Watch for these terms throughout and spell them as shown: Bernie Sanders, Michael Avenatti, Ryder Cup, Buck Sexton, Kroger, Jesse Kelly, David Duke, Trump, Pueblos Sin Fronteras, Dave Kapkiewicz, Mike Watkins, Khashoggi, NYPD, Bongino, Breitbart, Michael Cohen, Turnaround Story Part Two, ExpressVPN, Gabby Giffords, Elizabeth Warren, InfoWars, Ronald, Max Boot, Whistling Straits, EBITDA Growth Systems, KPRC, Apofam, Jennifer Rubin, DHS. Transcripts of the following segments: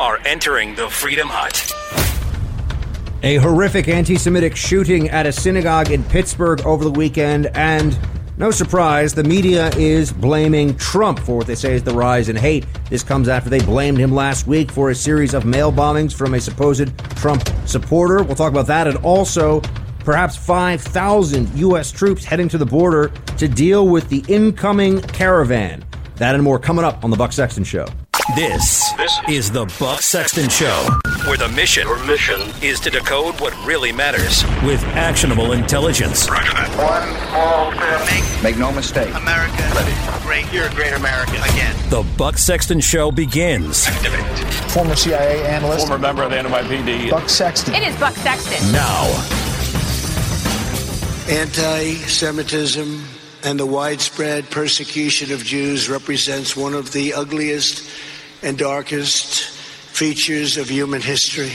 are entering the Freedom Hut. A horrific anti-Semitic shooting at a synagogue in Pittsburgh over the weekend, and no surprise, the media is blaming Trump for what they say is the rise in hate. This comes after they blamed him last week for a series of mail bombings from a supposed Trump supporter. We'll talk about that, and also perhaps 5,000 U.S. troops heading to the border to deal with the incoming caravan. That and more coming up on The Buck Sexton Show. This is The Buck Sexton Show, where the mission is to decode what really matters with actionable intelligence. Roger that. One small step. Make no mistake. America, great. You're a great American again. The Buck Sexton Show begins. Activate. Former CIA analyst. Former member of the NYPD. Buck Sexton. It is Buck Sexton. Now. Anti-Semitism and the widespread persecution of Jews represents one of the ugliest and darkest features of human history.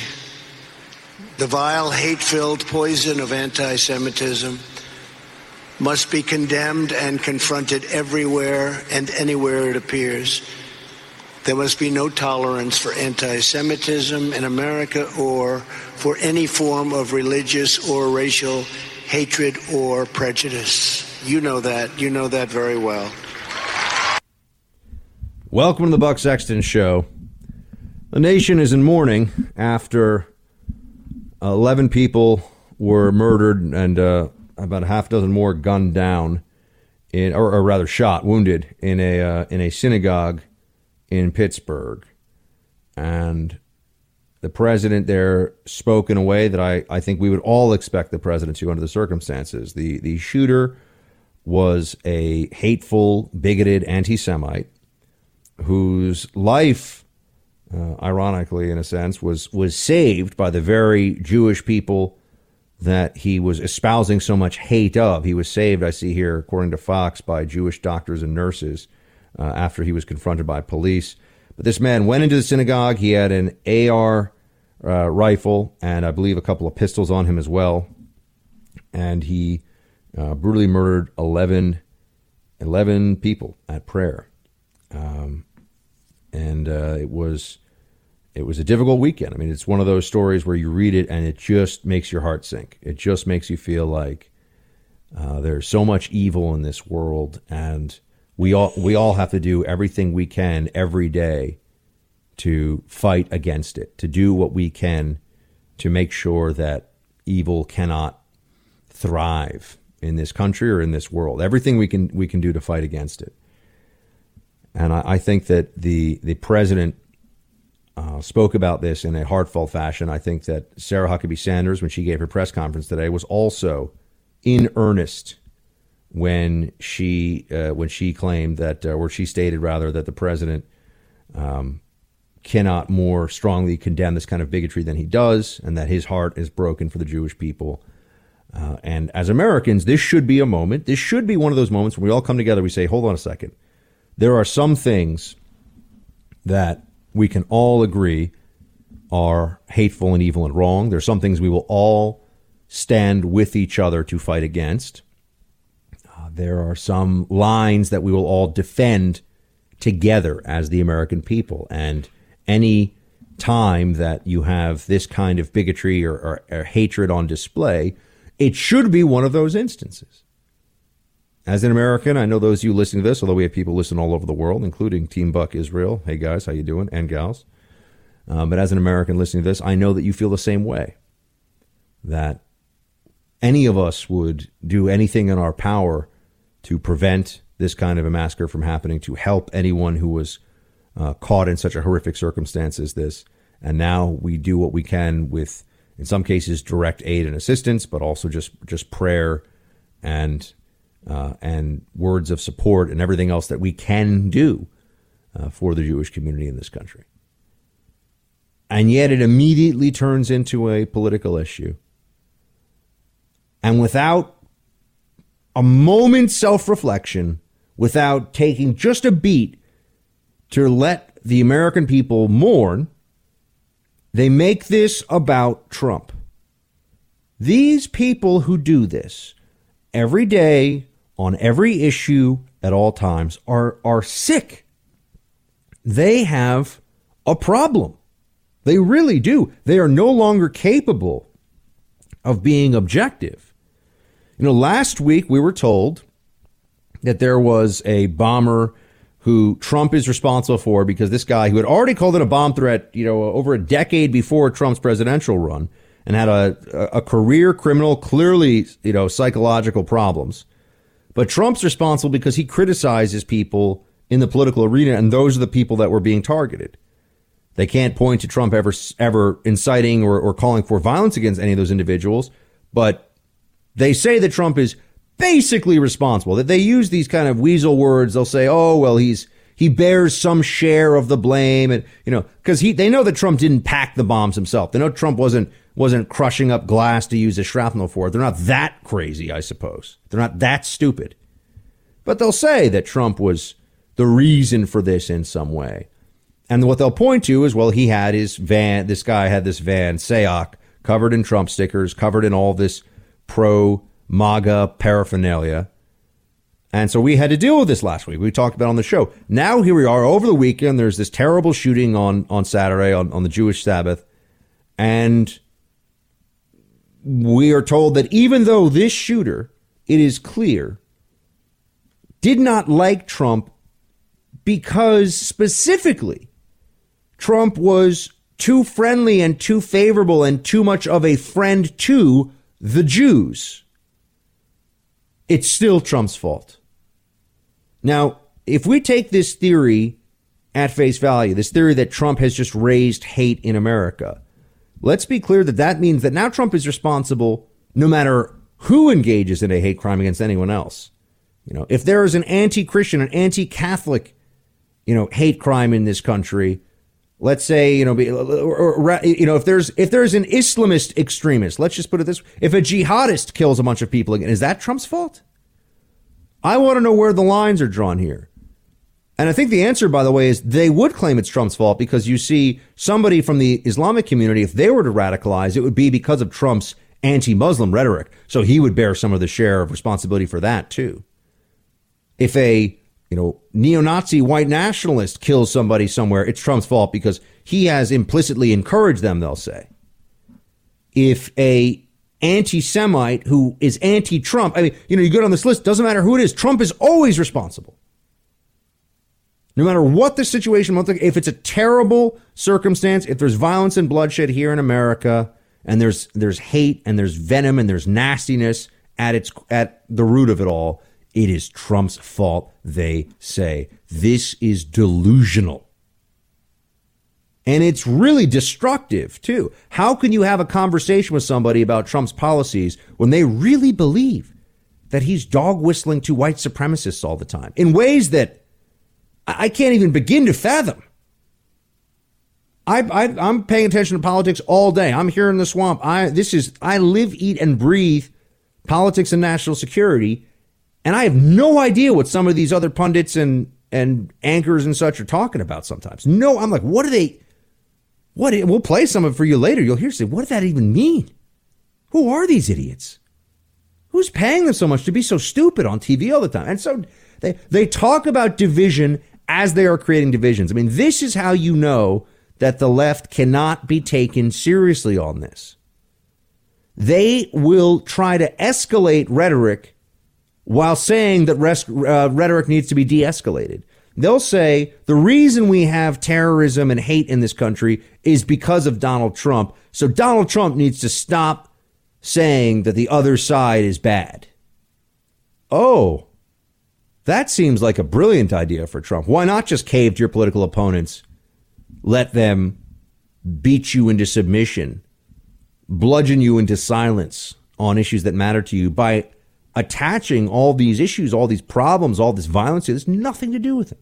The vile, hate-filled poison of anti-Semitism must be condemned and confronted everywhere and anywhere it appears. There must be no tolerance for anti-Semitism in America or for any form of religious or racial hatred or prejudice. You know that. You know that very well. Welcome to the Buck Sexton Show. The nation is in mourning after 11 people were murdered and about a half dozen more gunned down, or rather shot, wounded in a synagogue in Pittsburgh. And the president there spoke in a way that I think we would all expect the president to under the circumstances. The shooter was a hateful, bigoted anti-Semite whose life, ironically, in a sense, was saved by the very Jewish people that he was espousing so much hate of. He was saved, I see here, according to Fox, by Jewish doctors and nurses after he was confronted by police. But this man went into the synagogue. He had an AR rifle and I believe a couple of pistols on him as well. And he brutally murdered 11 people at prayer. It was a difficult weekend. I mean, it's one of those stories where you read it and it just makes your heart sink. It just makes you feel like there's so much evil in this world, and we all have to do everything we can every day to fight against it, to do what we can to make sure that evil cannot thrive in this country or in this world. Everything we can do to fight against it. And I think that the president spoke about this in a heartfelt fashion. I think that Sarah Huckabee Sanders, when she gave her press conference today, was also in earnest when she claimed that, or she stated rather, that the president cannot more strongly condemn this kind of bigotry than he does, and that his heart is broken for the Jewish people. And as Americans, this should be a moment. This should be one of those moments when we all come together. We say, hold on a second. There are some things that we can all agree are hateful and evil and wrong. There are some things we will all stand with each other to fight against. There are some lines that we will all defend together as the American people. And any time that you have this kind of bigotry or hatred on display, it should be one of those instances. As an American, I know those of you listening to this, although we have people listening all over the world, including Team Buck Israel. Hey, guys, how you doing? And gals. But as an American listening to this, I know that you feel the same way, that any of us would do anything in our power to prevent this kind of a massacre from happening, to help anyone who was caught in such a horrific circumstance as this. And now we do what we can with, in some cases, direct aid and assistance, but also just prayer and words of support and everything else that we can do for the Jewish community in this country. And yet it immediately turns into a political issue. And without a moment's self-reflection, without taking just a beat to let the American people mourn, they make this about Trump. These people who do this every day, on every issue, at all times, are sick. They have a problem. They really do. They are no longer capable of being objective. You know, last week we were told that there was a bomber who Trump is responsible for because this guy who had already called it a bomb threat, you know, over a decade before Trump's presidential run and had a career criminal, clearly, you know, psychological problems. But Trump's responsible because he criticizes people in the political arena, and those are the people that were being targeted. They can't point to Trump ever inciting or calling for violence against any of those individuals, but they say that Trump is basically responsible, that they use these kind of weasel words. They'll say, oh, well, he bears some share of the blame. And, you know, because they know that Trump didn't pack the bombs himself. They know Trump wasn't crushing up glass to use as shrapnel for it. They're not that crazy, I suppose. They're not that stupid. But they'll say that Trump was the reason for this in some way. And what they'll point to is, well, he had his van. This guy had this van, Sayoc, covered in Trump stickers, covered in all this pro-MAGA paraphernalia. And so we had to deal with this last week. We talked about it on the show. Now here we are over the weekend. There's this terrible shooting on Saturday on the Jewish Sabbath. And we are told that even though this shooter, it is clear, did not like Trump because specifically Trump was too friendly and too favorable and too much of a friend to the Jews. It's still Trump's fault. Now, if we take this theory at face value, this theory that Trump has just raised hate in America, let's be clear that that means that now Trump is responsible no matter who engages in a hate crime against anyone else. You know, if there is an anti-Christian, an anti-Catholic, you know, hate crime in this country, let's say, you know, if there's an Islamist extremist, let's just put it this way. If a jihadist kills a bunch of people again, is that Trump's fault? I want to know where the lines are drawn here. And I think the answer, by the way, is they would claim it's Trump's fault because you see somebody from the Islamic community, if they were to radicalize, it would be because of Trump's anti-Muslim rhetoric. So he would bear some of the share of responsibility for that, too. If a, you know, neo-Nazi white nationalist kills somebody somewhere, it's Trump's fault because he has implicitly encouraged them, they'll say. If a anti-Semite who is anti-Trump, I mean, you know, you go down this list, doesn't matter who it is, Trump is always responsible. No matter what the situation, if it's a terrible circumstance, if there's violence and bloodshed here in America, and there's hate and there's venom and there's nastiness at the root of it all, it is Trump's fault, they say. This is delusional. And it's really destructive, too. How can you have a conversation with somebody about Trump's policies when they really believe that he's dog whistling to white supremacists all the time in ways that I can't even begin to fathom? I'm paying attention to politics all day. I'm here in the swamp. I live, eat, and breathe politics and national security. And I have no idea what some of these other pundits and anchors and such are talking about sometimes. No, I'm like, what are they? We'll play some of it for you later. You'll hear say, what does that even mean? Who are these idiots? Who's paying them so much to be so stupid on TV all the time? And so they talk about division as they are creating divisions. I mean, this is how you know that the left cannot be taken seriously on this. They will try to escalate rhetoric while saying that rhetoric needs to be de-escalated. They'll say the reason we have terrorism and hate in this country is because of Donald Trump. So Donald Trump needs to stop saying that the other side is bad. Oh, that seems like a brilliant idea for Trump. Why not just cave to your political opponents? Let them beat you into submission, bludgeon you into silence on issues that matter to you by attaching all these issues, all these problems, all this violence, there's nothing to do with it.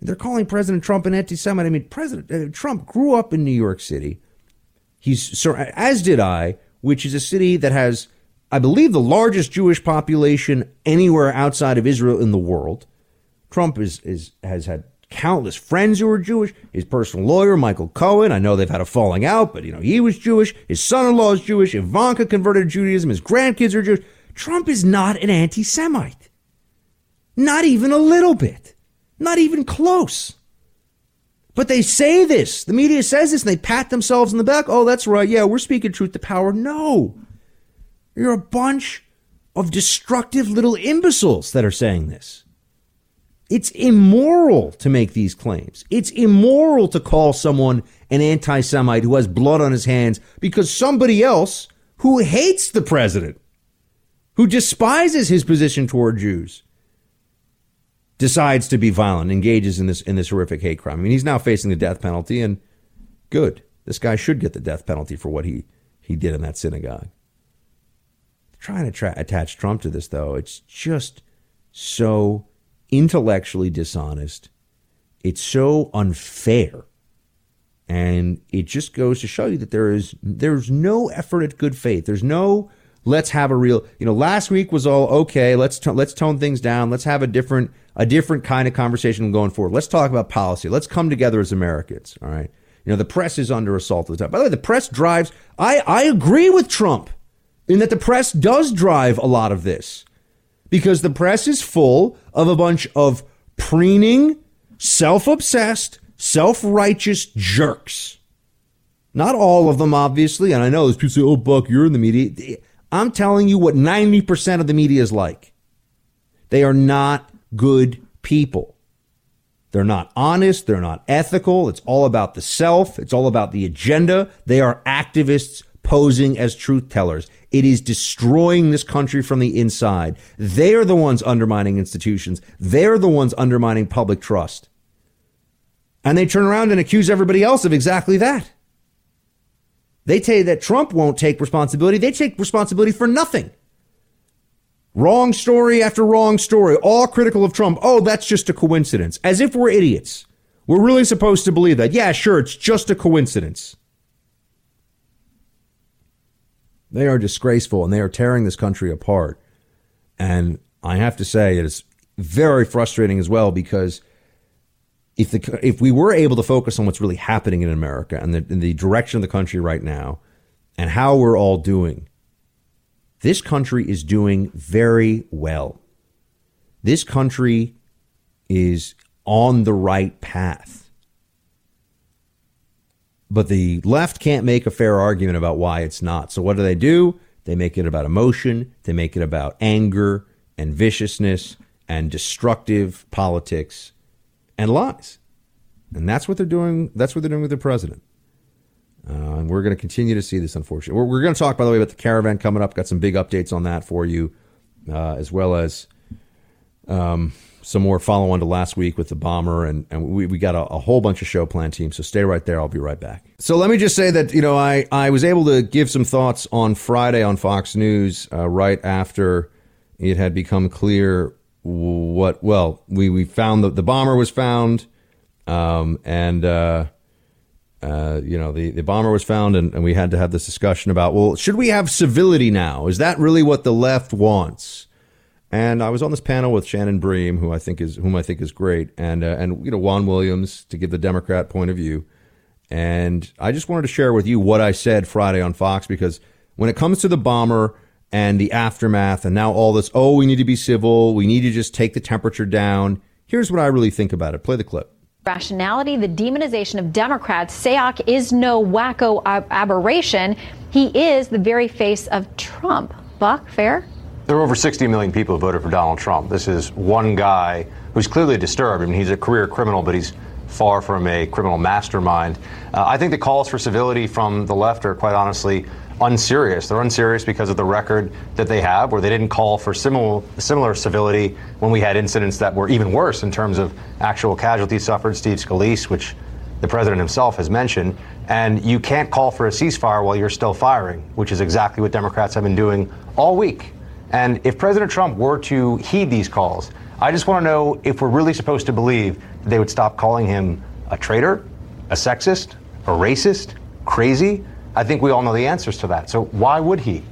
They're calling President Trump an anti-Semite. I mean, President Trump grew up in New York City. As did I, which is a city that has, I believe, the largest Jewish population anywhere outside of Israel in the world. Trump has had countless friends who are Jewish. His personal lawyer, Michael Cohen, I know they've had a falling out, but, you know, he was Jewish. His son-in-law is Jewish. Ivanka converted to Judaism. His grandkids are Jewish. Trump is not an anti-Semite. Not even a little bit. Not even close. But they say this. The media says this, and they pat themselves on the back. Oh, that's right. Yeah, we're speaking truth to power. No. You're a bunch of destructive little imbeciles that are saying this. It's immoral to make these claims. It's immoral to call someone an anti-Semite who has blood on his hands because somebody else who hates the president, who despises his position toward Jews, decides to be violent, engages in this horrific hate crime. I mean, he's now facing the death penalty, and good. This guy should get the death penalty for what he did in that synagogue. Trying to attach Trump to this, though, it's just so intellectually dishonest. It's so unfair. And it just goes to show you that there's no effort at good faith. There's no let's have a real, last week was all okay. Let's tone things down. Let's have a different kind of conversation going forward. Let's talk about policy. Let's come together as Americans. All right. The press is under assault all the time. By the way, the press drives. I agree with Trump in that the press does drive a lot of this because the press is full of a bunch of preening, self-obsessed, self-righteous jerks. Not all of them, obviously. And I know there's people say, oh, Buck, you're in the media. I'm telling you what 90% of the media is like. They are not good people. They're not honest. They're not ethical. It's all about the self. It's all about the agenda. They are activists posing as truth tellers. It is destroying this country from the inside. They are the ones undermining institutions. They're the ones undermining public trust. And they turn around and accuse everybody else of exactly that. They tell you that Trump won't take responsibility. They take responsibility for nothing. Wrong story after wrong story, all critical of Trump. Oh, that's just a coincidence. As if we're idiots. We're really supposed to believe that. Yeah, sure, it's just a coincidence. They are disgraceful, and they are tearing this country apart. And I have to say, it is very frustrating as well, because if we were able to focus on what's really happening in America and the direction of the country right now and how we're all doing, this country is doing very well. This country is on the right path. But the left can't make a fair argument about why it's not. So what do? They make it about emotion. They make it about anger and viciousness and destructive politics and lies. And that's what they're doing. That's what they're doing with the president. And we're going to continue to see this, unfortunately. We're going to talk, by the way, about the caravan coming up. Got some big updates on that for you, as well as some more follow-on to last week with the bomber. And we got a whole bunch of show plan teams. So stay right there. I'll be right back. So let me just say that, I was able to give some thoughts on Friday on Fox News right after it had become clear we found the bomber was found, the bomber was found, and we had to have this discussion about, well, should we have civility now? Is that really what the left wants? And I was on this panel with Shannon Bream, whom I think is great, and Juan Williams to give the Democrat point of view. And I just wanted to share with you what I said Friday on Fox, because when it comes to the bomber and the aftermath, and now all this, oh, we need to be civil, we need to just take the temperature down. Here's what I really think about it. Play the clip. Rationality, the demonization of Democrats. Sayoc is no wacko aberration. He is the very face of Trump. Buck, fair? There were over 60 million people who voted for Donald Trump. This is one guy who's clearly disturbed. I mean, he's a career criminal, but he's far from a criminal mastermind. I think the calls for civility from the left are, quite honestly, unserious. They're unserious because of the record that they have, where they didn't call for similar civility when we had incidents that were even worse in terms of actual casualties suffered, Steve Scalise, which the president himself has mentioned. And you can't call for a ceasefire while you're still firing, which is exactly what Democrats have been doing all week. And if President Trump were to heed these calls, I just want to know if we're really supposed to believe that they would stop calling him a traitor, a sexist, a racist, crazy. I think we all know the answers to that. So why would he?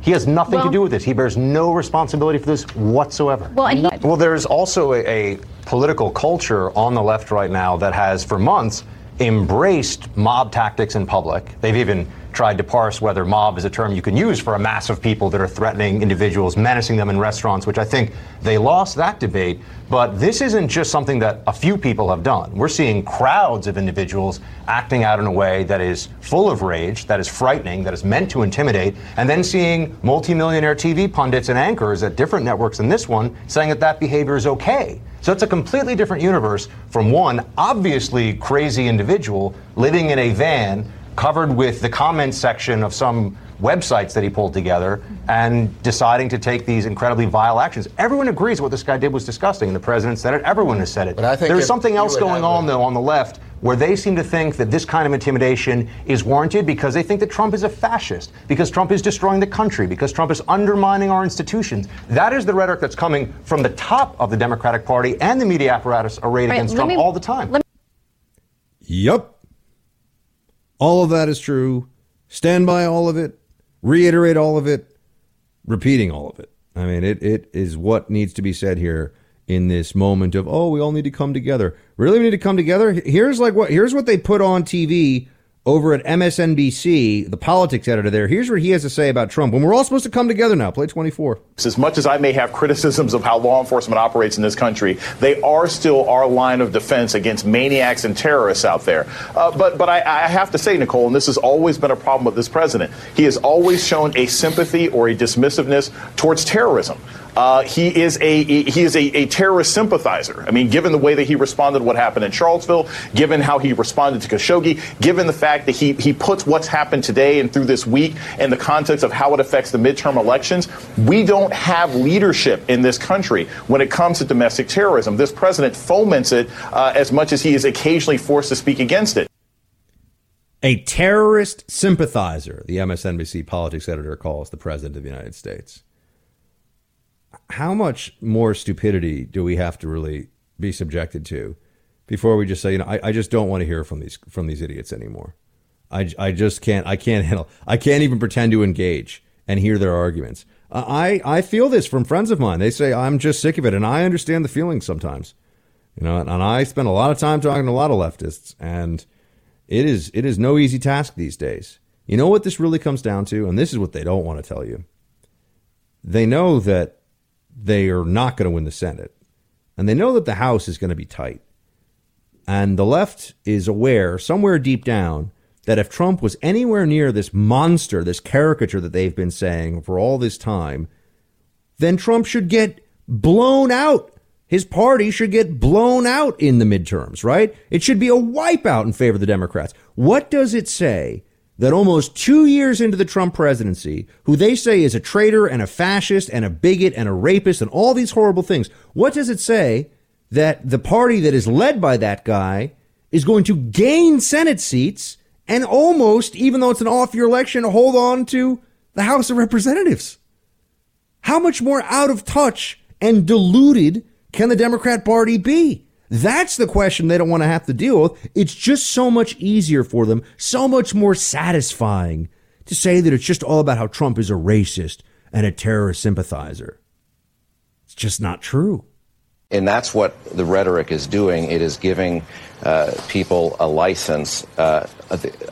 He has nothing to do with this. He bears no responsibility for this whatsoever. Well, there's also a political culture on the left right now that has, for months, embraced mob tactics in public. They've even tried to parse whether mob is a term you can use for a mass of people that are threatening individuals, menacing them in restaurants, which I think they lost that debate. But this isn't just something that a few people have done. We're seeing crowds of individuals acting out in a way that is full of rage, that is frightening, that is meant to intimidate, and then seeing multimillionaire TV pundits and anchors at different networks than this one saying that that behavior is okay. So it's a completely different universe from one obviously crazy individual living in a van covered with the comments section of some websites that he pulled together and deciding to take these incredibly vile actions. Everyone agrees what this guy did was disgusting, and the president said it, everyone has said it. But I think there's something else going on, though, on the left, where they seem to think that this kind of intimidation is warranted because they think that Trump is a fascist, because Trump is destroying the country, because Trump is undermining our institutions. That is the rhetoric that's coming from the top of the Democratic Party and the media apparatus arrayed against Trump all the time. Yup. All of that is true. Stand by all of it. Reiterate all of it. Repeating all of it. I mean, it is what needs to be said here in this moment of, oh, we all need to come together. Really, we need to come together? Here's what they put on TV over at MSNBC, the politics editor there. Here's what he has to say about Trump. When we're all supposed to come together now, play 24. As much as I may have criticisms of how law enforcement operates in this country, they are still our line of defense against maniacs and terrorists out there. But I have to say, Nicole, and this has always been a problem with this president, he has always shown a sympathy or a dismissiveness towards terrorism. He is a terrorist sympathizer. I mean, given the way that he responded to what happened in Charlottesville, given how he responded to Khashoggi, given the fact that he puts what's happened today and through this week in the context of how it affects the midterm elections, we don't have leadership in this country when it comes to domestic terrorism. This president foments it as much as he is occasionally forced to speak against it. A terrorist sympathizer, the MSNBC politics editor calls the president of the United States. How much more stupidity do we have to really be subjected to before we just say, you know, I just don't want to hear from these idiots anymore. I just can't. I can't even pretend to engage and hear their arguments. I feel this from friends of mine. They say, I'm just sick of it. And I understand the feelings sometimes, you know, and I spend a lot of time talking to a lot of leftists, and it is no easy task these days. You know what this really comes down to? And this is what they don't want to tell you. They know that they are not going to win the Senate, and they know that the House is going to be tight. And the left is aware somewhere deep down that if Trump was anywhere near this monster, this caricature that they've been saying for all this time, then Trump should get blown out. His party should get blown out in the midterms, right? It should be a wipeout in favor of the Democrats. What does it say that almost 2 years into the Trump presidency, who they say is a traitor and a fascist and a bigot and a rapist and all these horrible things, what does it say that the party that is led by that guy is going to gain Senate seats and almost, even though it's an off-year election, hold on to the House of Representatives? How much more out of touch and deluded can the Democrat Party be? That's the question they don't want to have to deal with. It's just so much easier for them, so much more satisfying to say that it's just all about how Trump is a racist and a terrorist sympathizer. It's just not true. And that's what the rhetoric is doing. It is giving people a license,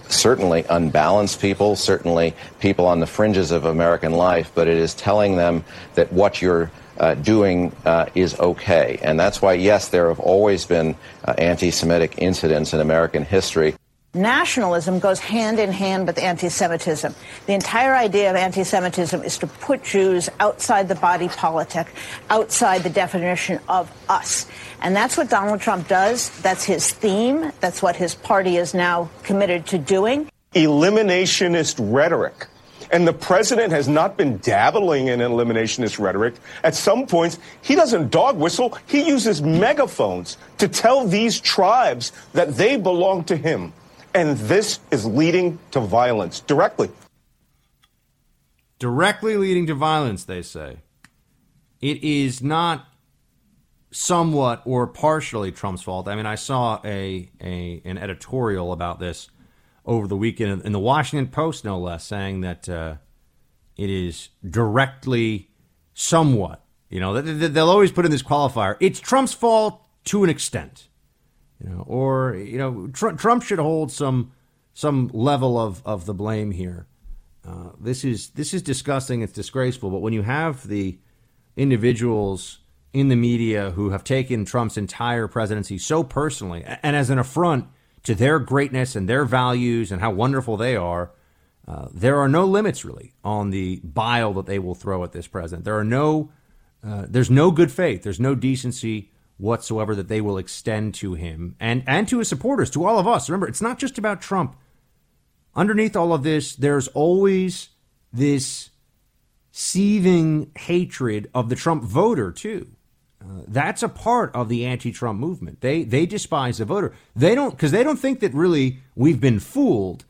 certainly unbalanced people, certainly people on the fringes of American life, but it is telling them that what you're doing is okay. And that's why, yes, there have always been anti-Semitic incidents in American history. Nationalism goes hand in hand with anti-Semitism. The entire idea of anti-Semitism is to put Jews outside the body politic, outside the definition of us. And that's what Donald Trump does. That's his theme. That's what his party is now committed to doing. Eliminationist rhetoric. And the president has not been dabbling in eliminationist rhetoric. At some points, he doesn't dog whistle. He uses megaphones to tell these tribes that they belong to him. And this is leading to violence directly. Directly leading to violence, they say. It is not somewhat or partially Trump's fault. I mean, I saw an editorial about this over the weekend in the Washington Post, no less, saying that it is directly somewhat. You know, they'll always put in this qualifier. It's Trump's fault to an extent, you know, or, you know, Trump should hold some some level of the blame here. This is disgusting. It's disgraceful. But when you have the individuals in the media who have taken Trump's entire presidency so personally and as an affront to their greatness and their values and how wonderful they are, there are no limits really on the bile that they will throw at this president. There are no there's no good faith. There's no decency whatsoever that they will extend to him and to his supporters, to all of us. Remember, it's not just about Trump. Underneath all of this, there's always this seething hatred of the Trump voter, too. That's a part of the anti-Trump movement. They despise the voter. They don't, because they don't think that really we've been fooled.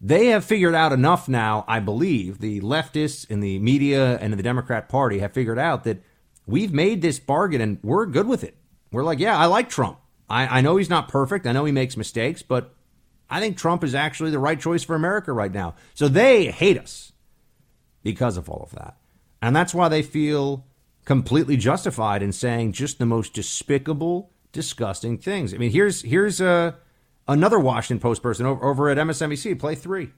They have figured out enough now, I believe, the leftists in the media and in the Democrat Party have figured out that we've made this bargain and we're good with it. We're like, yeah, I like Trump. I know he's not perfect. I know he makes mistakes, but I think Trump is actually the right choice for America right now. So they hate us because of all of that. And that's why they feel completely justified in saying just the most despicable, disgusting things. I mean, here's another Washington Post person over at MSNBC, play 3.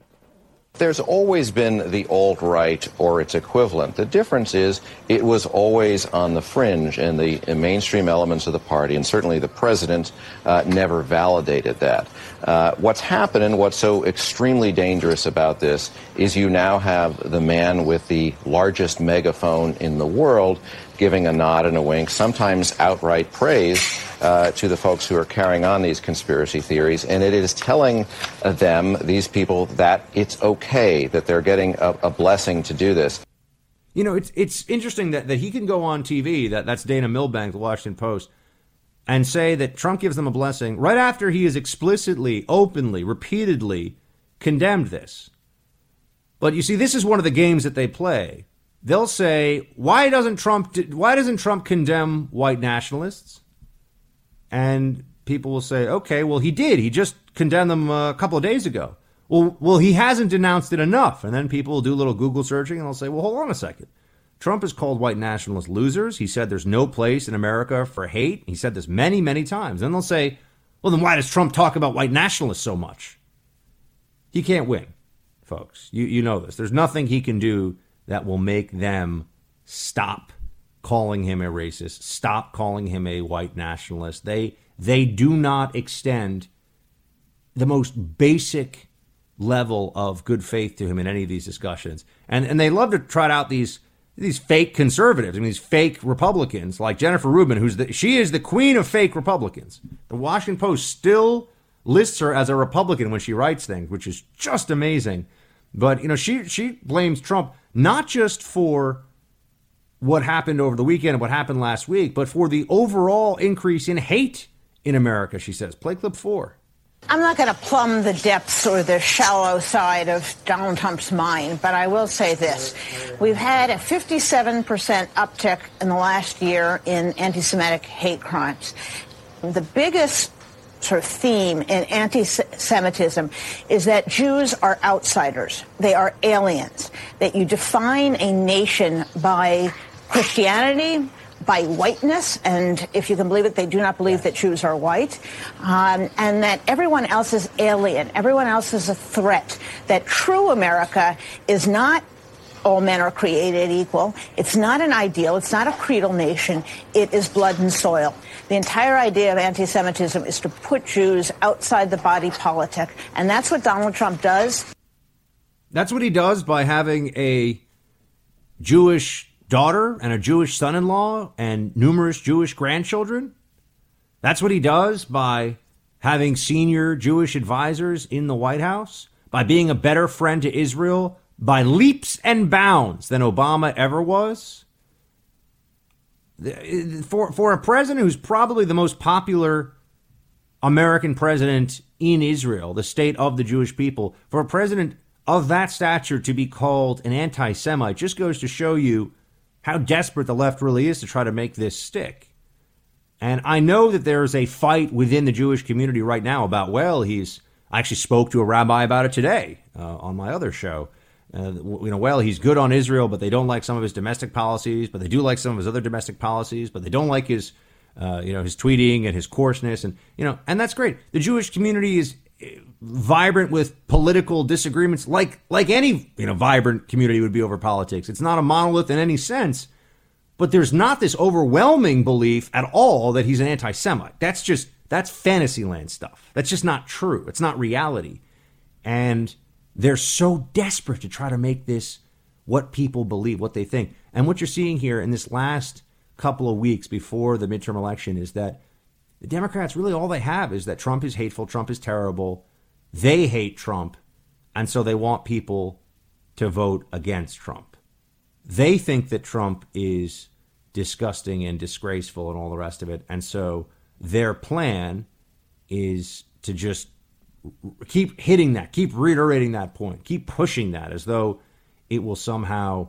There's always been the alt-right or its equivalent. The difference is it was always on the fringe, and the mainstream elements of the party, and certainly the president, never validated that. What's happened and what's so extremely dangerous about this is you now have the man with the largest megaphone in the world giving a nod and a wink, sometimes outright praise to the folks who are carrying on these conspiracy theories. And it is telling them, these people, that it's okay, that they're getting a blessing to do this. You know, it's interesting that he can go on TV, that's Dana Milbank, the Washington Post, and say that Trump gives them a blessing right after he has explicitly, openly, repeatedly condemned this. But you see, this is one of the games that they play. They'll say, why doesn't Trump condemn white nationalists? And people will say, okay, well, he did. He just condemned them a couple of days ago. Well, he hasn't denounced it enough. And then people will do a little Google searching and they'll say, well, hold on a second. Trump has called white nationalists losers. He said there's no place in America for hate. He said this many, many times. Then they'll say, well, then why does Trump talk about white nationalists so much? He can't win, folks. You know this. There's nothing he can do that will make them stop calling him a racist, stop calling him a white nationalist. They do not extend the most basic level of good faith to him in any of these discussions. And they love to trot out these fake conservatives, I mean, these fake Republicans like Jennifer Rubin, she is the queen of fake Republicans. The Washington Post still lists her as a Republican when she writes things, which is just amazing. But, you know, she blames Trump not just for what happened over the weekend and what happened last week, but for the overall increase in hate in America, she says. Play clip 4. I'm not going to plumb the depths or the shallow side of Donald Trump's mind, but I will say this. We've had a 57% uptick in the last year in anti-Semitic hate crimes. The biggest sort of theme in anti-Semitism is that Jews are outsiders. They are aliens. That you define a nation by Christianity, by whiteness, and if you can believe it, they do not believe that Jews are white, and that everyone else is alien. Everyone else is a threat. That true America is not all men are created equal. It's not an ideal. It's not a creedal nation. It is blood and soil. The entire idea of anti-Semitism is to put Jews outside the body politic. And that's what Donald Trump does. That's what he does by having a Jewish daughter and a Jewish son-in-law and numerous Jewish grandchildren. That's what he does by having senior Jewish advisors in the White House, by being a better friend to Israel by leaps and bounds than Obama ever was. For a president who's probably the most popular American president in Israel, the state of the Jewish people, for a president of that stature to be called an anti-Semite just goes to show you how desperate the left really is to try to make this stick. And I know that there is a fight within the Jewish community right now about, well, I actually spoke to a rabbi about it today on my other show. He's good on Israel, but they don't like some of his domestic policies, but they do like some of his other domestic policies, but they don't like his tweeting and his coarseness. And that's great. The Jewish community is vibrant with political disagreements, like any vibrant community would be over politics. It's not a monolith in any sense, but there's not this overwhelming belief at all that he's an anti-Semite. That's fantasy land stuff. That's just not true. It's not reality. And they're so desperate to try to make this what people believe, what they think. And what you're seeing here in this last couple of weeks before the midterm election is that the Democrats, really all they have is that Trump is hateful, Trump is terrible, they hate Trump, and so they want people to vote against Trump. They think that Trump is disgusting and disgraceful and all the rest of it, and so their plan is to just keep hitting that, keep reiterating that point, keep pushing that as though it will somehow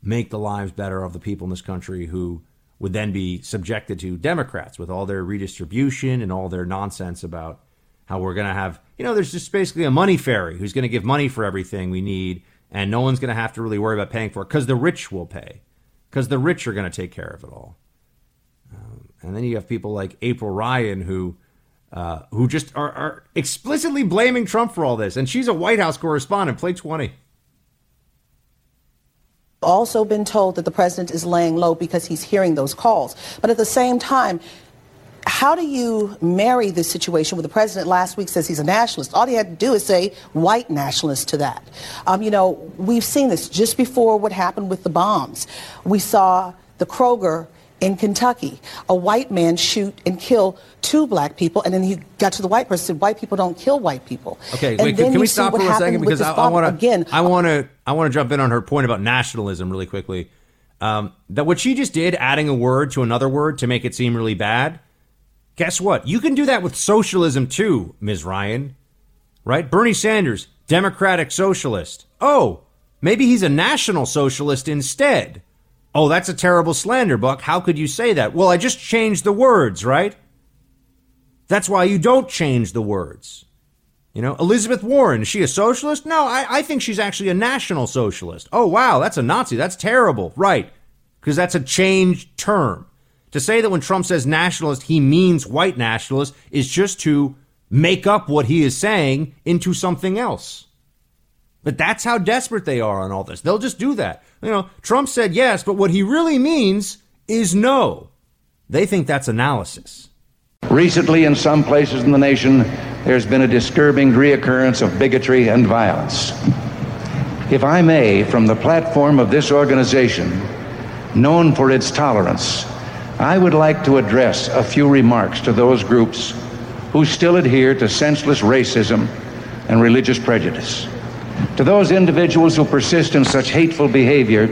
make the lives better of the people in this country who would then be subjected to Democrats with all their redistribution and all their nonsense about how we're going to have, there's just basically a money fairy who's going to give money for everything we need, and no one's going to have to really worry about paying for it because the rich will pay, because the rich are going to take care of it all. And then you have people like April Ryan who just are explicitly blaming Trump for all this, and she's a White House correspondent. Play 20. Also been told that the president is laying low because he's hearing those calls. But at the same time, how do you marry this situation where the president last week says he's a nationalist? All he had to do is say white nationalist to that. We've seen this just before what happened with the bombs. We saw the Kroger in Kentucky, a white man shoot and kill two black people, and then he got to the white person and said, white people don't kill white people. Okay, wait, can we stop for a second? Because I want to jump in on her point about nationalism really quickly. That what she just did, adding a word to another word to make it seem really bad, guess what? You can do that with socialism too, Ms. Ryan, right? Bernie Sanders, democratic socialist. Oh, maybe he's a national socialist instead. Oh, that's a terrible slander, Buck. How could you say that? Well, I just changed the words, right? That's why you don't change the words. Elizabeth Warren, is she a socialist? No, I think she's actually a national socialist. Oh, wow, that's a Nazi. That's terrible. Right, because that's a changed term. To say that when Trump says nationalist, he means white nationalist is just to make up what he is saying into something else. But that's how desperate they are on all this. They'll just do that. Trump said yes, but what he really means is no. They think that's analysis. Recently, in some places in the nation, there's been a disturbing reoccurrence of bigotry and violence. If I may, from the platform of this organization, known for its tolerance, I would like to address a few remarks to those groups who still adhere to senseless racism and religious prejudice. To those individuals who persist in such hateful behavior,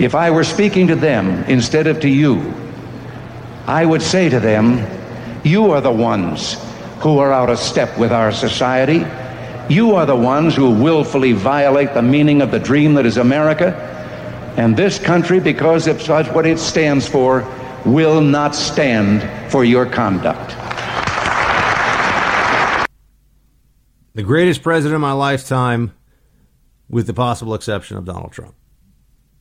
if I were speaking to them instead of to you, I would say to them, you are the ones who are out of step with our society. You are the ones who willfully violate the meaning of the dream that is America. And this country, because of what it stands for, will not stand for your conduct. The greatest president of my lifetime, with the possible exception of Donald Trump.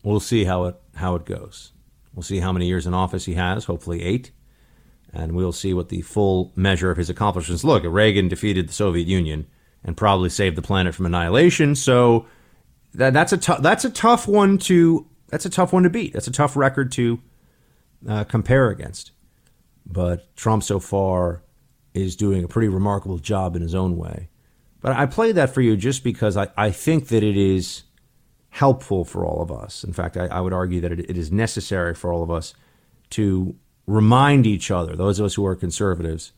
We'll see how it goes. We'll see how many years in office he has, hopefully 8. And we'll see what the full measure of his accomplishments. Look, Reagan defeated the Soviet Union and probably saved the planet from annihilation. So that's a tough one to beat. That's a tough record to compare against. But Trump so far is doing a pretty remarkable job in his own way. But I play that for you just because I think that it is helpful for all of us. In fact, I would argue that it is necessary for all of us to remind each other, those of us who are conservatives,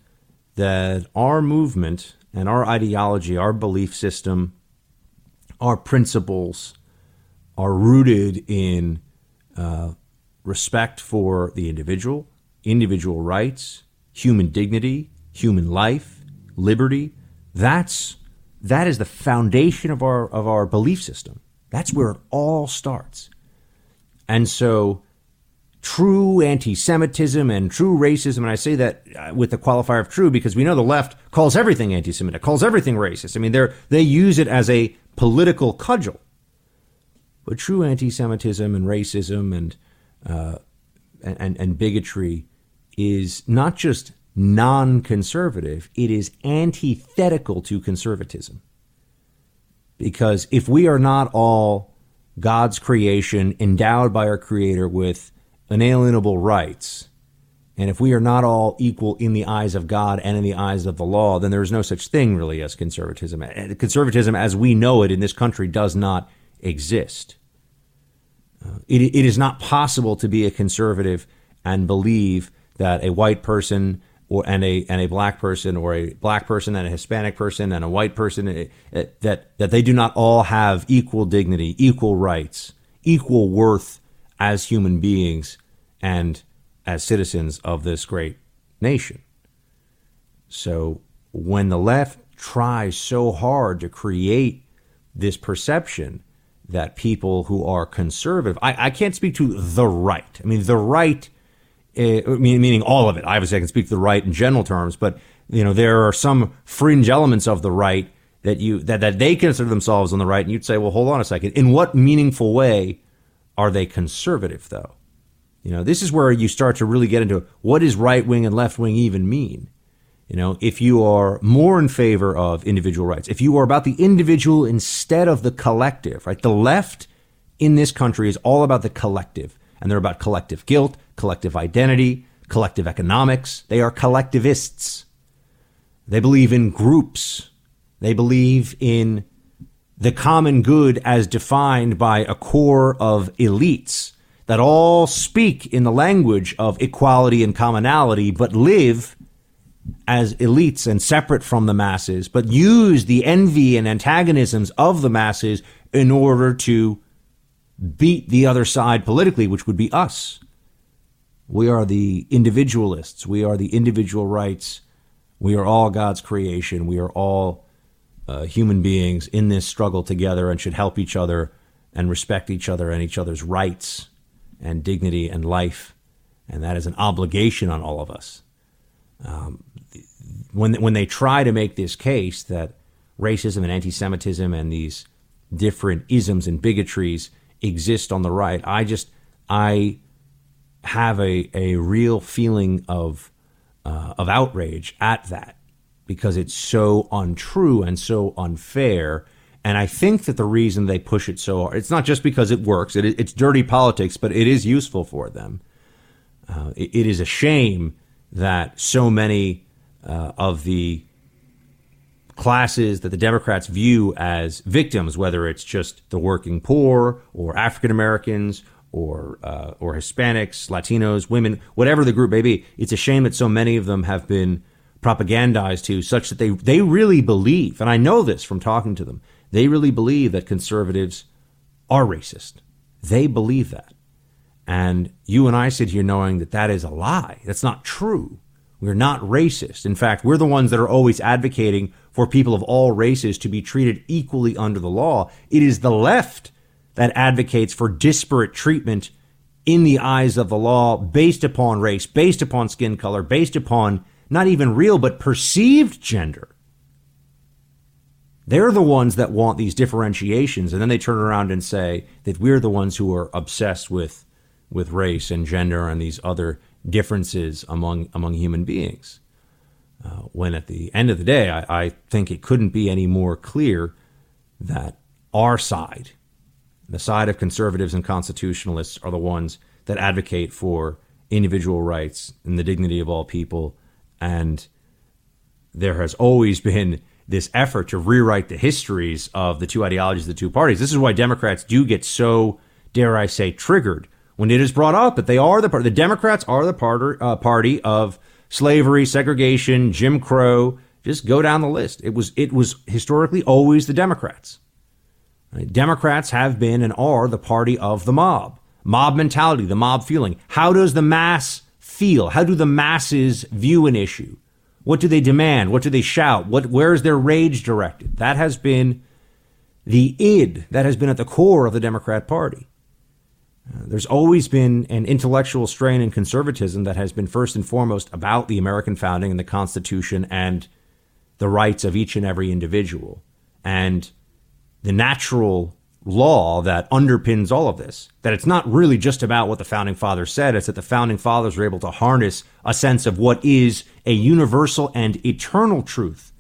that our movement and our ideology, our belief system, our principles are rooted in respect for the individual, individual rights, human dignity, human life, liberty. That is the foundation of our belief system. That's where it all starts. And so true anti-Semitism and true racism, and I say that with the qualifier of true because we know the left calls everything anti-Semitic, calls everything racist. I mean, they use it as a political cudgel. But true anti-Semitism and racism and bigotry is not just non-conservative, it is antithetical to conservatism. Because if we are not all God's creation, endowed by our Creator with inalienable rights, and if we are not all equal in the eyes of God and in the eyes of the law, then there is no such thing really as conservatism. And conservatism as we know it in this country does not exist. It is not possible to be a conservative and believe that a white person and a black person, or a black person and a Hispanic person and a white person, that they do not all have equal dignity, equal rights, equal worth as human beings and as citizens of this great nation. So when the left tries so hard to create this perception that people who are conservative, I can't speak to the right. I mean, the right, meaning all of it. Obviously, I can speak to the right in general terms, but you know, there are some fringe elements of the right that they consider themselves on the right, and you'd say, well, hold on a second. In what meaningful way are they conservative, though? You know, this is where you start to really get into what is right wing and left wing even mean. You know, if you are more in favor of individual rights, if you are about the individual instead of the collective, right? The left in this country is all about the collective, and they're about collective guilt, collective identity, collective economics. They are collectivists. They believe in groups. They believe in the common good as defined by a core of elites that all speak in the language of equality and commonality, but live as elites and separate from the masses, but use the envy and antagonisms of the masses in order to beat the other side politically, which would be us. We are the individualists. We are the individual rights. We are all God's creation. We are all human beings in this struggle together, and should help each other and respect each other and each other's rights and dignity and life, and that is an obligation on all of us. When they try to make this case that racism and anti-Semitism and these different isms and bigotries exist on the right, I have a real feeling of outrage at that, because it's so untrue and so unfair. And I think that the reason they push it so hard, it's not just because it works. It's dirty politics, but it is useful for them. It is a shame that so many of the classes that the Democrats view as victims, whether it's just the working poor or African Americans or Hispanics, Latinos, women, whatever the group may be, it's a shame that so many of them have been propagandized to such that they really believe, and I know this from talking to them, they really believe that conservatives are racist. They believe that. And you and I sit here knowing that that is a lie. That's not true. We're not racist. In fact, we're the ones that are always advocating for people of all races to be treated equally under the law. It is the left that advocates for disparate treatment in the eyes of the law based upon race, based upon skin color, based upon not even real but perceived gender. They're the ones that want these differentiations, and then they turn around and say that we're the ones who are obsessed with race and gender and these other differences among human beings. When at the end of the day, I think it couldn't be any more clear that our side, the side of conservatives and constitutionalists, are the ones that advocate for individual rights and the dignity of all people. And there has always been this effort to rewrite the histories of the two ideologies, the two parties. This is why Democrats do get so, dare I say, triggered when it is brought up that they are the Democrats are the party of slavery, segregation, Jim Crow. Just go down the list. It was historically always the Democrats. Right? Democrats have been and are the party of the mob mentality, the mob feeling. How does the mass feel? How do the masses view an issue? What do they demand? What do they shout? Where is their rage directed? That has been the id that has been at the core of the Democrat Party. There's always been an intellectual strain in conservatism that has been first and foremost about the American founding and the Constitution and the rights of each and every individual and the natural law that underpins all of this, that it's not really just about what the Founding Fathers said. It's that the Founding Fathers were able to harness a sense of what is a universal and eternal truth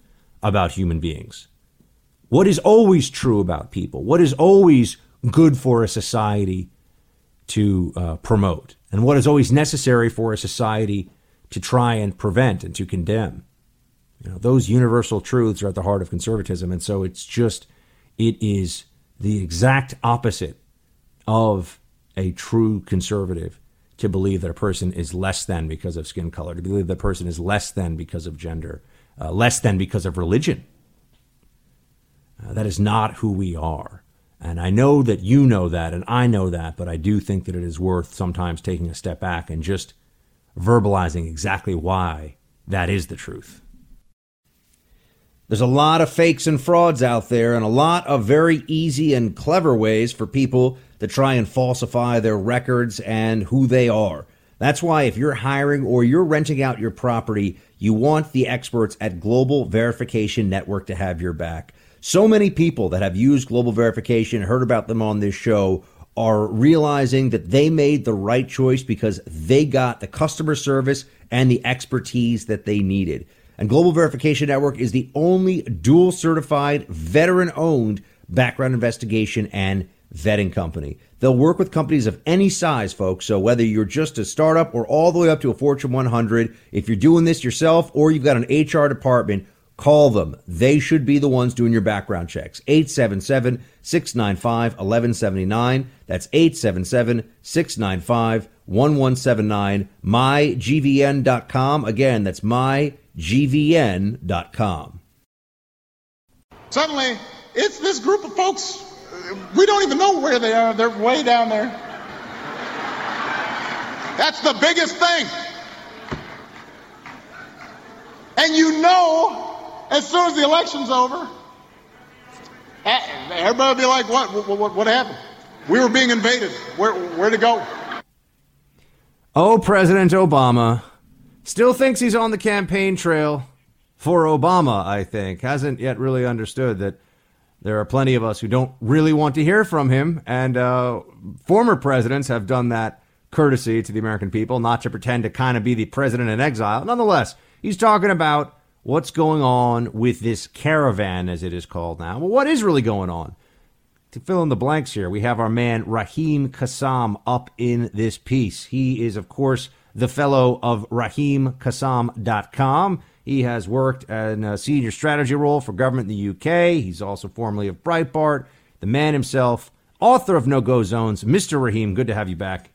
about human beings. What is always true about people? What is always good for a society to promote? And what is always necessary for a society to try and prevent and to condemn? You know, those universal truths are at the heart of conservatism. And so it's just, it is the exact opposite of a true conservative to believe that a person is less than because of skin color, to believe that a person is less than because of gender, less than because of religion. That is not who we are. And I know that you know that, and I know that, but I do think that it is worth sometimes taking a step back and just verbalizing exactly why that is the truth. There's a lot of fakes and frauds out there, and a lot of very easy and clever ways for people to try and falsify their records and who they are. That's why if you're hiring or you're renting out your property, you want the experts at Global Verification Network to have your back. So many people that have used Global Verification, heard about them on this show, are realizing that they made the right choice because they got the customer service and the expertise that they needed. And Global Verification Network is the only dual certified, veteran owned background investigation and vetting company. They'll work with companies of any size, folks. So whether you're just a startup or all the way up to a Fortune 100, if you're doing this yourself or you've got an HR department, call them. They should be the ones doing your background checks. 877-695-1179. That's 877-695-1179. MyGVN.com. Again, that's MyGVN.com. Suddenly, it's this group of folks. We don't even know where they are. They're way down there. That's the biggest thing. And you know, as soon as the election's over, everybody will be like, what happened? We were being invaded. Where to go? Oh, President Obama still thinks he's on the campaign trail for Obama, I think. Hasn't yet really understood that there are plenty of us who don't really want to hear from him. And former presidents have done that courtesy to the American people, not to pretend to kind of be the president in exile. Nonetheless, he's talking about what's going on with this caravan, as it is called now. Well, what is really going on? To fill in the blanks here, we have our man Raheem Kassam up in this piece. He is, of course, the fellow of RaheemKassam.com. He has worked in a senior strategy role for government in the UK. He's also formerly of Breitbart. The man himself, author of No Go Zones. Mr. Raheem, good to have you back.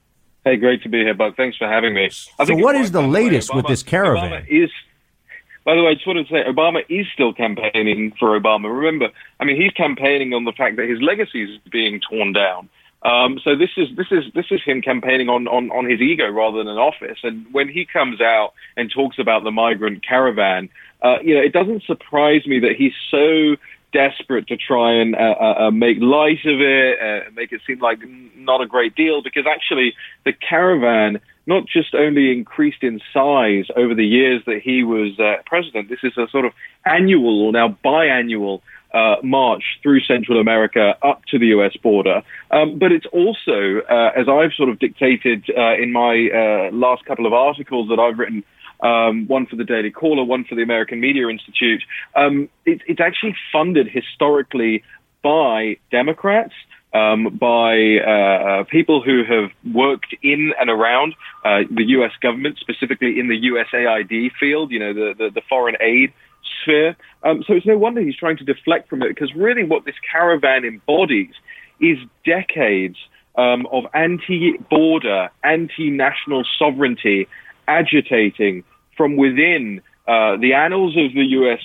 Hey, great to be here, Buck. Thanks for having me. So what is the latest with this caravan? By the way, I just wanted to say Obama is still campaigning for Obama. Remember, I mean, he's campaigning on the fact that his legacy is being torn down. So this is him campaigning on his ego rather than an office. And when he comes out and talks about the migrant caravan, it doesn't surprise me that he's so desperate to try and make light of it, make it seem like not a great deal, because actually the caravan not just only increased in size over the years that he was president. This is a sort of annual or now biannual march through Central America up to the U.S. border. But it's also, as I've sort of dictated in my last couple of articles that I've written, one for the Daily Caller, one for the American Media Institute. It's actually funded historically by Democrats, by people who have worked in and around the U.S. government, specifically in the USAID field, the foreign aid sphere. So it's no wonder he's trying to deflect from it, because really what this caravan embodies is decades of anti-border, anti-national sovereignty agitating from within the annals of the U.S.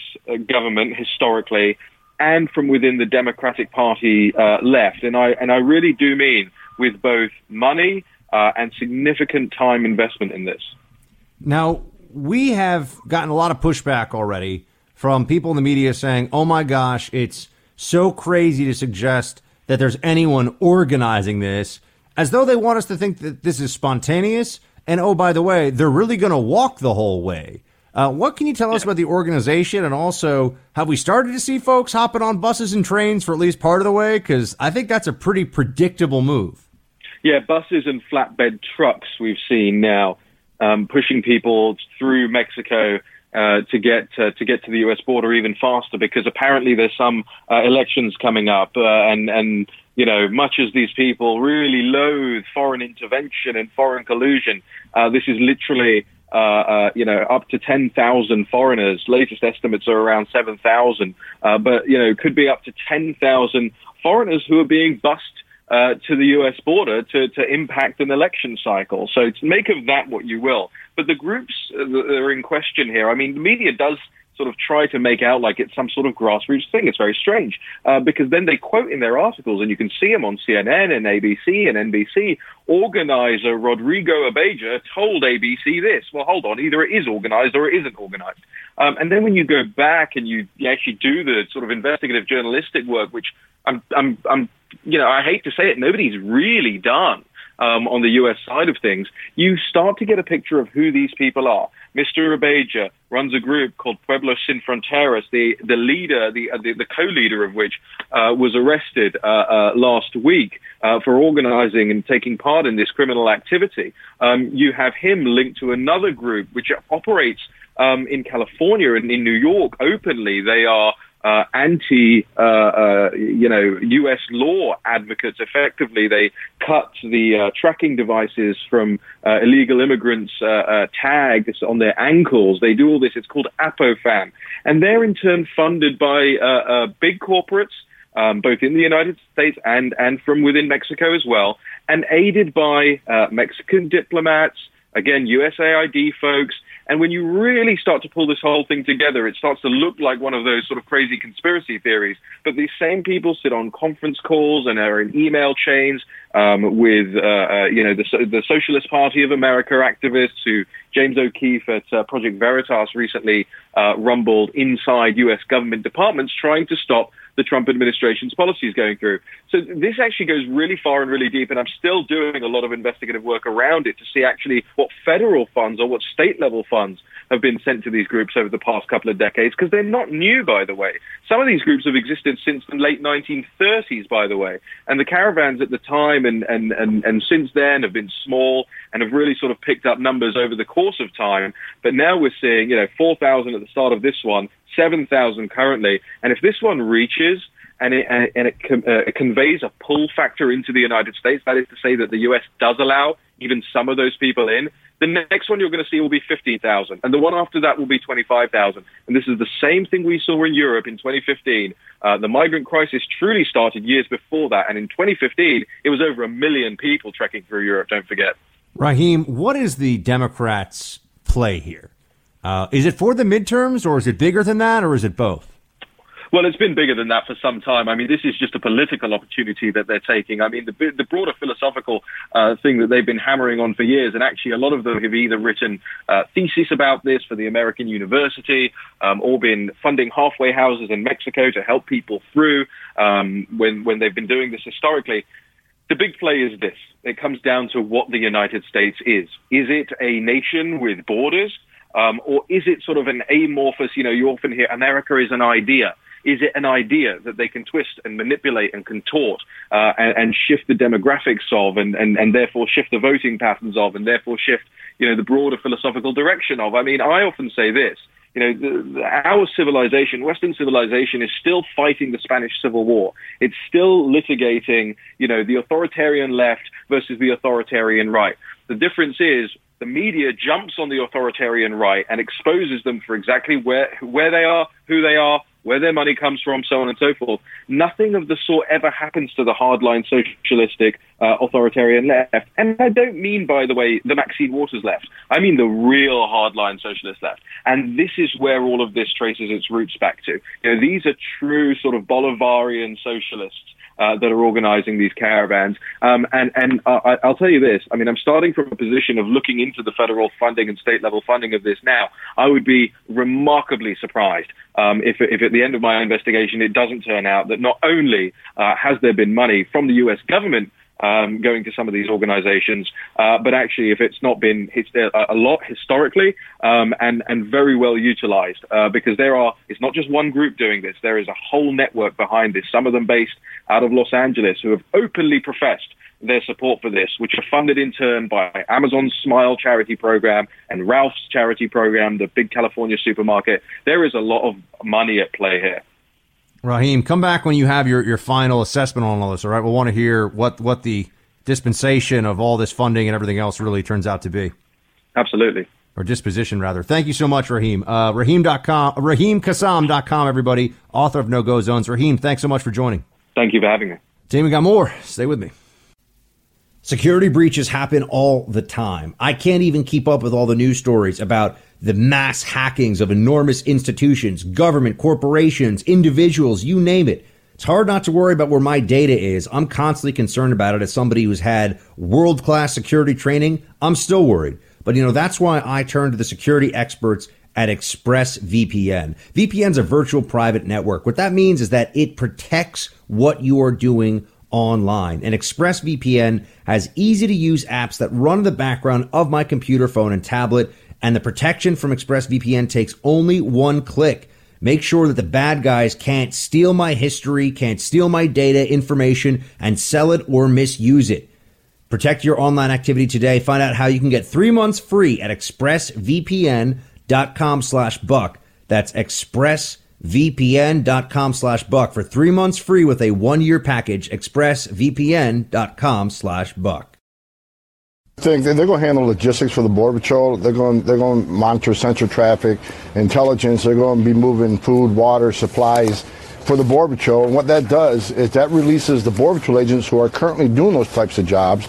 government historically, and from within the Democratic Party left. And I really do mean with both money and significant time investment in this. Now, we have gotten a lot of pushback already from people in the media saying, oh, my gosh, it's so crazy to suggest that there's anyone organizing this, as though they want us to think that this is spontaneous. And, oh, by the way, they're really going to walk the whole way. What can you tell us about the organization, and also have we started to see folks hopping on buses and trains for at least part of the way? Because I think that's a pretty predictable move. Yeah, buses and flatbed trucks we've seen now pushing people through Mexico to get to the U.S. border even faster, because apparently there's some elections coming up, and you know, much as these people really loathe foreign intervention and foreign collusion, this is literally up to 10,000 foreigners. Latest estimates are around 7,000, but you know, could be up to 10,000 foreigners who are being bussed to the U.S. border to impact an election cycle. So make of that what you will. But the groups that are in question here, I mean, the media does sort of try to make out like it's some sort of grassroots thing. It's very strange, because then they quote in their articles, and you can see them on CNN and ABC and NBC, organizer Rodrigo Abeja told ABC this. Well, hold on, either it is organized or it isn't organized. And then when you go back and you actually do the sort of investigative journalistic work, which I hate to say it, nobody's really done on the U.S. side of things, you start to get a picture of who these people are. Mr. Abeja runs a group called Pueblos Sin Fronteras, the leader, the co-leader of which was arrested last week for organizing and taking part in this criminal activity. You have him linked to another group which operates in California and in New York openly. They are U.S. law advocates. Effectively, they cut the tracking devices from illegal immigrants' tags on their ankles. They do all this. It's called APOFAM. And they're in turn funded by big corporates, both in the United States and from within Mexico as well, and aided by Mexican diplomats, again, USAID folks. And when you really start to pull this whole thing together, it starts to look like one of those sort of crazy conspiracy theories. But these same people sit on conference calls and are in email chains with, the Socialist Party of America activists who James O'Keefe at Project Veritas recently rumbled inside U.S. government departments trying to stop the Trump administration's policies going through. So this actually goes really far and really deep, and I'm still doing a lot of investigative work around it to see actually what federal funds or what state-level funds have been sent to these groups over the past couple of decades, because they're not new, by the way. Some of these groups have existed since the late 1930s, by the way, and the caravans at the time and since then have been small and have really sort of picked up numbers over the course of time. But now we're seeing, 4,000 at the start of this one, 7,000 currently, and if this one reaches and it conveys a pull factor into the United States, that is to say that the U.S. does allow even some of those people in, the next one you're going to see will be 15,000, and the one after that will be 25,000. And this is the same thing we saw in Europe in 2015. The migrant crisis truly started years before that, and in 2015, it was over 1 million people trekking through Europe, don't forget. Raheem, what is the Democrats' play here? Is it for the midterms, or is it bigger than that, or is it both? Well, it's been bigger than that for some time. I mean, this is just a political opportunity that they're taking. I mean, the broader philosophical thing that they've been hammering on for years, and actually a lot of them have either written theses about this for the American university, or been funding halfway houses in Mexico to help people through when they've been doing this historically. The big play is this. It comes down to what the United States is. Is it a nation with borders? Or is it sort of an amorphous, you often hear America is an idea. Is it an idea that they can twist and manipulate and contort and shift the demographics of and therefore shift the voting patterns of and therefore shift, the broader philosophical direction of? I mean, I often say this. Our civilization, Western civilization, is still fighting the Spanish Civil War. It's still litigating, the authoritarian left versus the authoritarian right. The difference is the media jumps on the authoritarian right and exposes them for exactly where they are, who they are, where their money comes from, so on and so forth. Nothing of the sort ever happens to the hardline socialistic authoritarian left. And I don't mean, by the way, the Maxine Waters left. I mean the real hardline socialist left. And this is where all of this traces its roots back to. These are true sort of Bolivarian socialists that are organizing these caravans. I'll tell you this. I mean, I'm starting from a position of looking into the federal funding and state-level funding of this now. I would be remarkably surprised if at the end of my investigation it doesn't turn out that not only has there been money from the U.S. government going to some of these organizations. But actually, if it's not been hit a lot historically and very well utilized, because it's not just one group doing this. There is a whole network behind this, some of them based out of Los Angeles, who have openly professed their support for this, which are funded in turn by Amazon's Smile charity program and Ralph's charity program, the big California supermarket. There is a lot of money at play here. Raheem, come back when you have your final assessment on all this, all right? We'll want to hear what the dispensation of all this funding and everything else really turns out to be. Absolutely. Or disposition, rather. Thank you so much, Raheem. RaheemKassam.com, everybody, author of No Go Zones. Raheem, thanks so much for joining. Thank you for having me. Team, we got more. Stay with me. Security breaches happen all the time. I can't even keep up with all the news stories about the mass hackings of enormous institutions, government, corporations, individuals, you name it. It's hard not to worry about where my data is. I'm constantly concerned about it as somebody who's had world-class security training. I'm still worried. But, you know, that's why I turn to the security experts at ExpressVPN. VPN's a virtual private network. What that means is that it protects what you are doing online. And ExpressVPN has easy-to-use apps that run in the background of my computer, phone, and tablet, and the protection from ExpressVPN takes only one click. Make sure that the bad guys can't steal my history, can't steal my data, information, and sell it or misuse it. Protect your online activity today. Find out how you can get 3 months free at expressvpn.com/buck. That's expressvpn.com/buck for 3 months free with a 1-year package. expressvpn.com/buck. I think they're going to handle logistics for the Border Patrol. They're going to monitor sensor traffic, intelligence. They're going to be moving food, water, supplies for the Border Patrol. And what that does is that releases the Border Patrol agents who are currently doing those types of jobs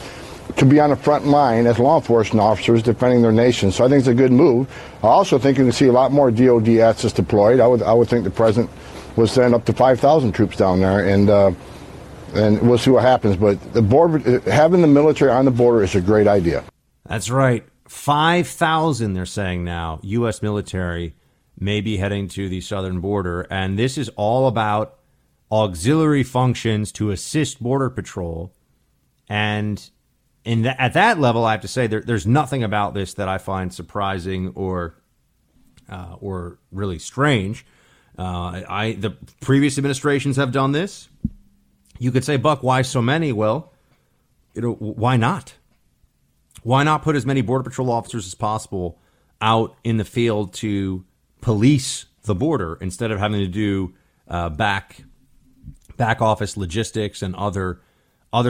to be on the front line as law enforcement officers defending their nation. So I think it's a good move. I also think you can see a lot more DOD assets deployed. I would think the president would send up to 5,000 troops down there, and we'll see what happens. But the border, having the military on the border is a great idea. That's right. 5,000, they're saying now, U.S. military may be heading to the southern border. And this is all about auxiliary functions to assist Border Patrol. And at that level, I have to say there's nothing about this that I find surprising or really strange. The previous administrations have done this. You could say, Buck, why so many? Well, why not? Why not put as many Border Patrol officers as possible out in the field to police the border instead of having to do back office logistics and other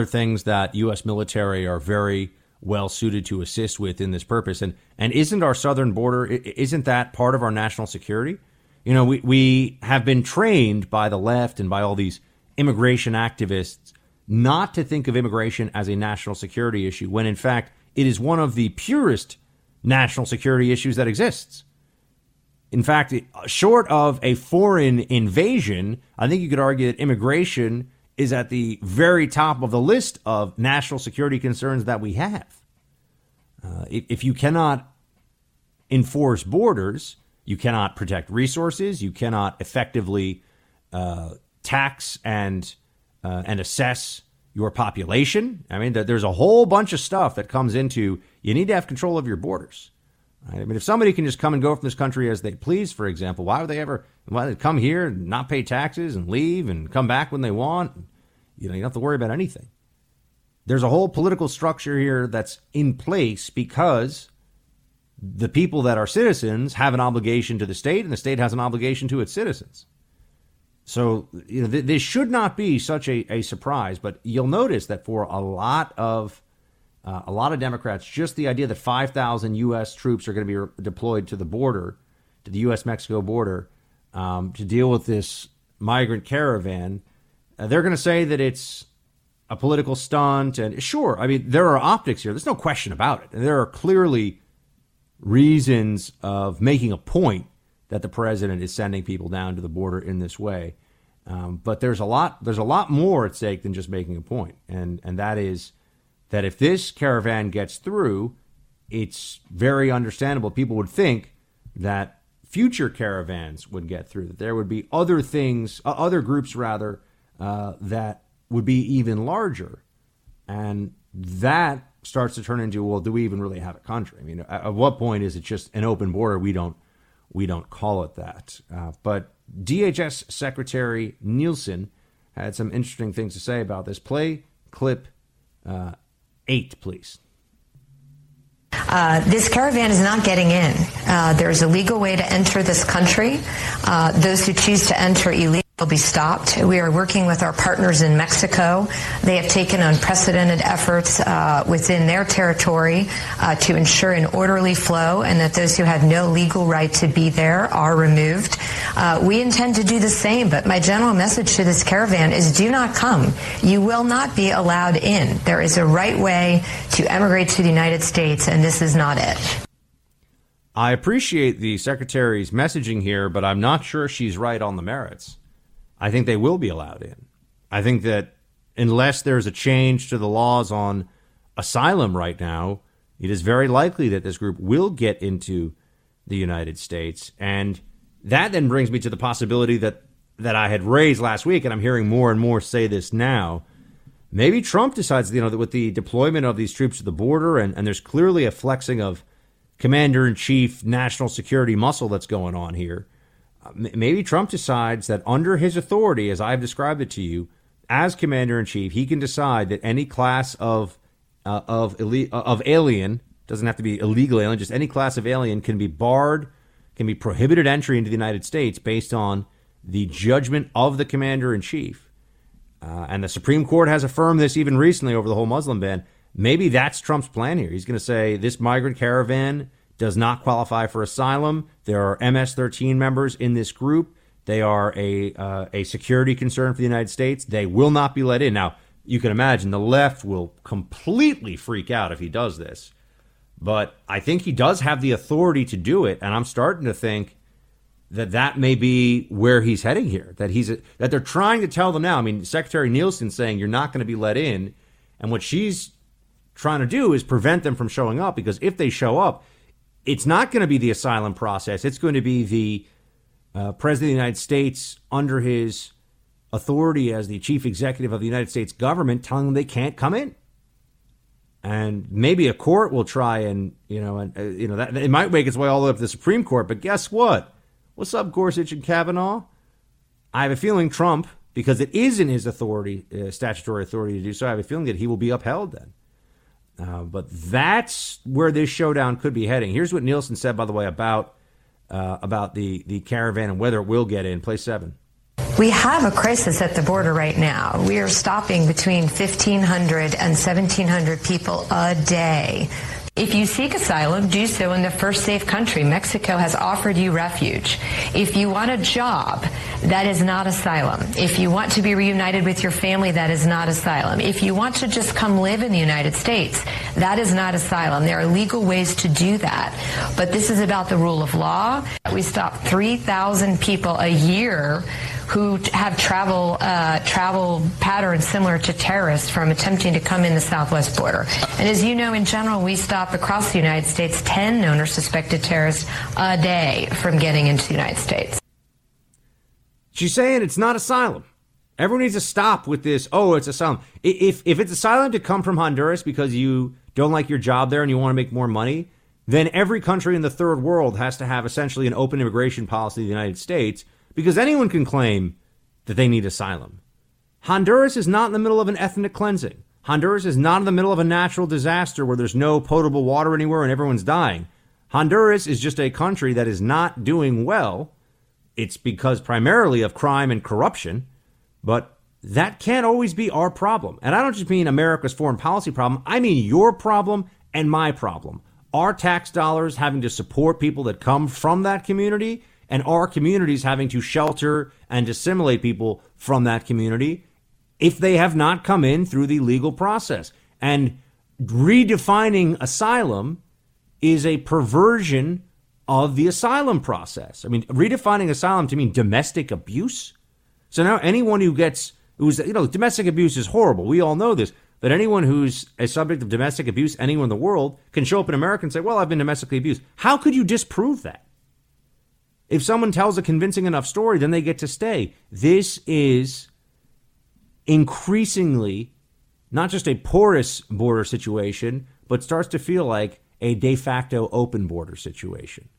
things that U.S. military are very well suited to assist with in this purpose? And isn't our southern border, isn't that part of our national security? You know, we have been trained by the left and by all these immigration activists not to think of immigration as a national security issue, when in fact it is one of the purest national security issues that exists. In fact, short of a foreign invasion, I think you could argue that immigration is at the very top of the list of national security concerns that we have. If you cannot enforce borders, you cannot protect resources, you cannot effectively tax and assess your population. I mean, there's a whole bunch of stuff that comes into, you need to have control of your borders. Right? I mean, if somebody can just come and go from this country as they please, for example, why would they come here and not pay taxes and leave and come back when they want? You know, you don't have to worry about anything. There's a whole political structure here that's in place because the people that are citizens have an obligation to the state, and the state has an obligation to its citizens. So, you know, this should not be such a surprise, but you'll notice that for a lot of Democrats, just the idea that 5,000 U.S. troops are going to be deployed to the border, to the U.S.-Mexico border, to deal with this migrant caravan, they're going to say that it's a political stunt. And sure, I mean, there are optics here. There's no question about it. And there are clearly reasons of making a point that the president is sending people down to the border in this way. But there's a lot more at stake than just making a point. And that is that if this caravan gets through, it's very understandable. People would think that future caravans would get through, that there would be other things, other groups rather, that would be even larger. And that starts to turn into, well, do we even really have a country? I mean, at what point is it just an open border? We don't call it that. But DHS Secretary Nielsen had some interesting things to say about this. Play clip 8, please. This caravan is not getting in. There's a legal way to enter this country. Those who choose to enter illegally will be stopped. We are working with our partners in Mexico. They have taken unprecedented efforts within their territory to ensure an orderly flow and that those who have no legal right to be there are removed. We intend to do the same, but my general message to this caravan is do not come. You will not be allowed in. There is a right way to emigrate to the United States, and this is not it. I appreciate the Secretary's messaging here, but I'm not sure she's right on the merits. I think they will be allowed in. I think that unless there's a change to the laws on asylum right now, it is very likely that this group will get into the United States. And that then brings me to the possibility that I had raised last week, and I'm hearing more and more say this now. Maybe Trump decides, that with the deployment of these troops to the border, and there's clearly a flexing of commander-in-chief national security muscle that's going on here, maybe Trump decides that under his authority, as I've described it to you, as commander-in-chief, he can decide that any class of alien, doesn't have to be illegal alien, just any class of alien can be barred, can be prohibited entry into the United States based on the judgment of the commander-in-chief. And the Supreme Court has affirmed this even recently over the whole Muslim ban. Maybe that's Trump's plan here. He's going to say this migrant caravan does not qualify for asylum. There are MS-13 members in this group. They are a security concern for the United States. They will not be let in. Now, you can imagine the left will completely freak out if he does this. But I think he does have the authority to do it, and I'm starting to think that may be where he's heading here, that they're trying to tell them now. I mean, Secretary Nielsen saying you're not going to be let in, and what she's trying to do is prevent them from showing up, because if they show up, it's not going to be the asylum process. It's going to be the President of the United States under his authority as the chief executive of the United States government telling them they can't come in. And maybe a court will try and that it might make its way all the way up to the Supreme Court. But guess what? What's up, Gorsuch and Kavanaugh? I have a feeling Trump, because it is in his authority, statutory authority to do so, I have a feeling that he will be upheld then. But that's where this showdown could be heading. Here's what Nielsen said, by the way, about the caravan and whether it will get in. Play 7. We have a crisis at the border right now. We are stopping between 1,500 and 1,700 people a day. If you seek asylum, do so in the first safe country. Mexico has offered you refuge. If you want a job, that is not asylum. If you want to be reunited with your family, that is not asylum. If you want to just come live in the United States, that is not asylum. There are legal ways to do that. But this is about the rule of law. We stop 3,000 people a year who have travel patterns similar to terrorists from attempting to come in the southwest border. And as you know, in general, we stop across the United States 10 known or suspected terrorists a day from getting into the United States. She's saying it's not asylum. Everyone needs to stop with this, oh, it's asylum. If it's asylum to come from Honduras because you don't like your job there and you want to make more money, then every country in the third world has to have essentially an open immigration policy of the United States, because anyone can claim that they need asylum. Honduras is not in the middle of an ethnic cleansing. Honduras is not in the middle of a natural disaster where there's no potable water anywhere and everyone's dying. Honduras is just a country that is not doing well. It's because primarily of crime and corruption. But that can't always be our problem. And I don't just mean America's foreign policy problem. I mean your problem and my problem. Our tax dollars having to support people that come from that community, and our communities having to shelter and assimilate people from that community if they have not come in through the legal process. And redefining asylum is a perversion of the asylum process. I mean, redefining asylum to mean domestic abuse. So now anyone who gets, domestic abuse is horrible. We all know this. But anyone who's a subject of domestic abuse anywhere in the world can show up in America and say, well, I've been domestically abused. How could you disprove that? If someone tells a convincing enough story, then they get to stay. This is increasingly not just a porous border situation, but starts to feel like a de facto open border situation.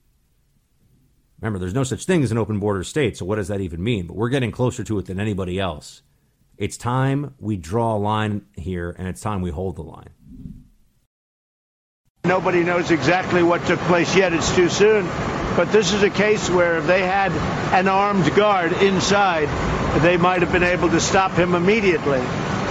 Remember, there's no such thing as an open border state, so what does that even mean? But we're getting closer to it than anybody else. It's time we draw a line here, and it's time we hold the line. Nobody knows exactly what took place yet. It's too soon. But this is a case where if they had an armed guard inside, they might have been able to stop him immediately.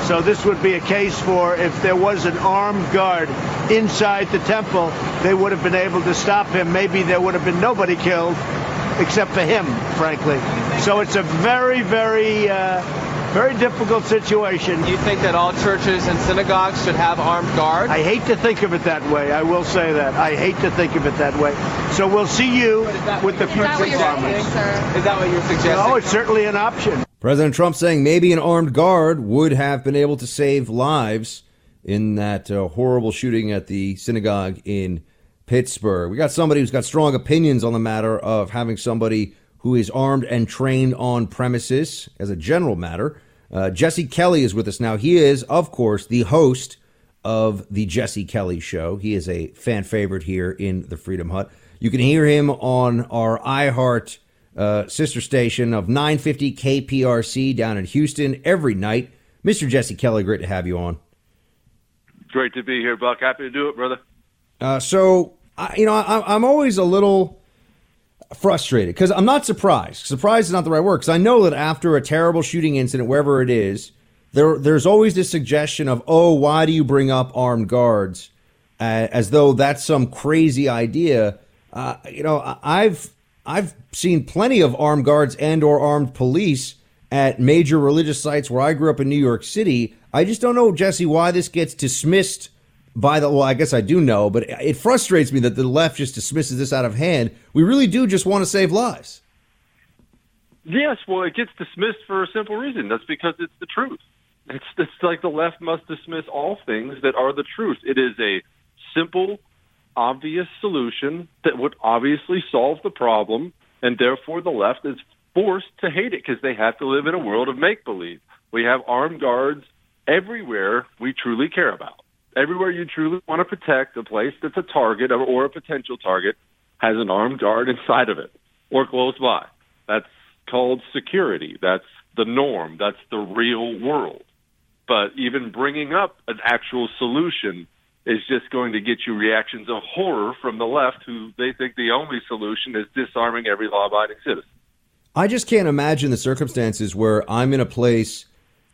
So this would be a case for if there was an armed guard inside the temple, they would have been able to stop him. Maybe there would have been nobody killed except for him, frankly. So it's a very, very difficult situation. Do you think that all churches and synagogues should have armed guards? I hate to think of it that way. I will say that. I hate to think of it that way. So we'll see you with the future promise. Is that what you're suggesting? No, it's certainly an option. President Trump saying maybe an armed guard would have been able to save lives in that horrible shooting at the synagogue in Pittsburgh. We got somebody who's got strong opinions on the matter of having somebody who is armed and trained on premises as a general matter. Jesse Kelly is with us now. He is, of course, the host of the Jesse Kelly Show. He is a fan favorite here in the Freedom Hut. You can hear him on our iHeart sister station of 950 KPRC down in Houston every night. Mr. Jesse Kelly, great to have you on. Great to be here, Buck. Happy to do it, brother. I'm always a little frustrated because I'm not surprised. Surprised is not the right word because I know that after a terrible shooting incident, wherever it is, there's always this suggestion of, oh, why do you bring up armed guards as though that's some crazy idea? I've seen plenty of armed guards and or armed police at major religious sites where I grew up in New York City. I just don't know, Jesse, why this gets dismissed by the, well, I guess I do know, but it frustrates me that the left just dismisses this out of hand. We really do just want to save lives. Yes, well, it gets dismissed for a simple reason. That's because it's the truth. It's like the left must dismiss all things that are the truth. It is a simple, obvious solution that would obviously solve the problem, and therefore the left is forced to hate it because they have to live in a world of make-believe. We have armed guards everywhere we truly care about. Everywhere you truly want to protect, a place that's a target or a potential target has an armed guard inside of it or close by. That's called security. That's the norm. That's the real world. But even bringing up an actual solution is just going to get you reactions of horror from the left, who they think the only solution is disarming every law-abiding citizen. I just can't imagine the circumstances where I'm in a place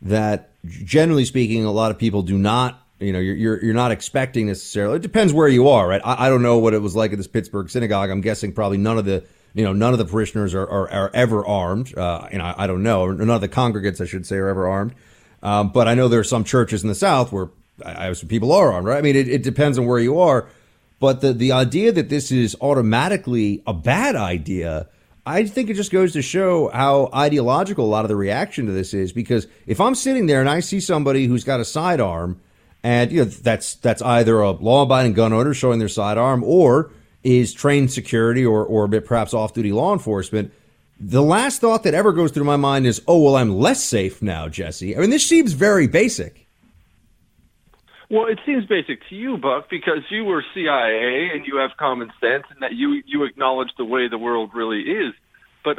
that, generally speaking, a lot of people do not, you're not expecting necessarily. It depends where you are, right? I don't know what it was like at this Pittsburgh synagogue. I'm guessing probably none of the parishioners are ever armed. I don't know. None of the congregants, I should say, are ever armed. But I know there are some churches in the South where people are armed, right? I mean, it depends on where you are. But the idea that this is automatically a bad idea, I think it just goes to show how ideological a lot of the reaction to this is. Because if I'm sitting there and I see somebody who's got a sidearm, and that's either a law-abiding gun owner showing their sidearm or is trained security or perhaps off-duty law enforcement, the last thought that ever goes through my mind is, oh, well, I'm less safe now, Jesse. I mean, this seems very basic. Well, it seems basic to you, Buck, because you were CIA and you have common sense and that you acknowledge the way the world really is. But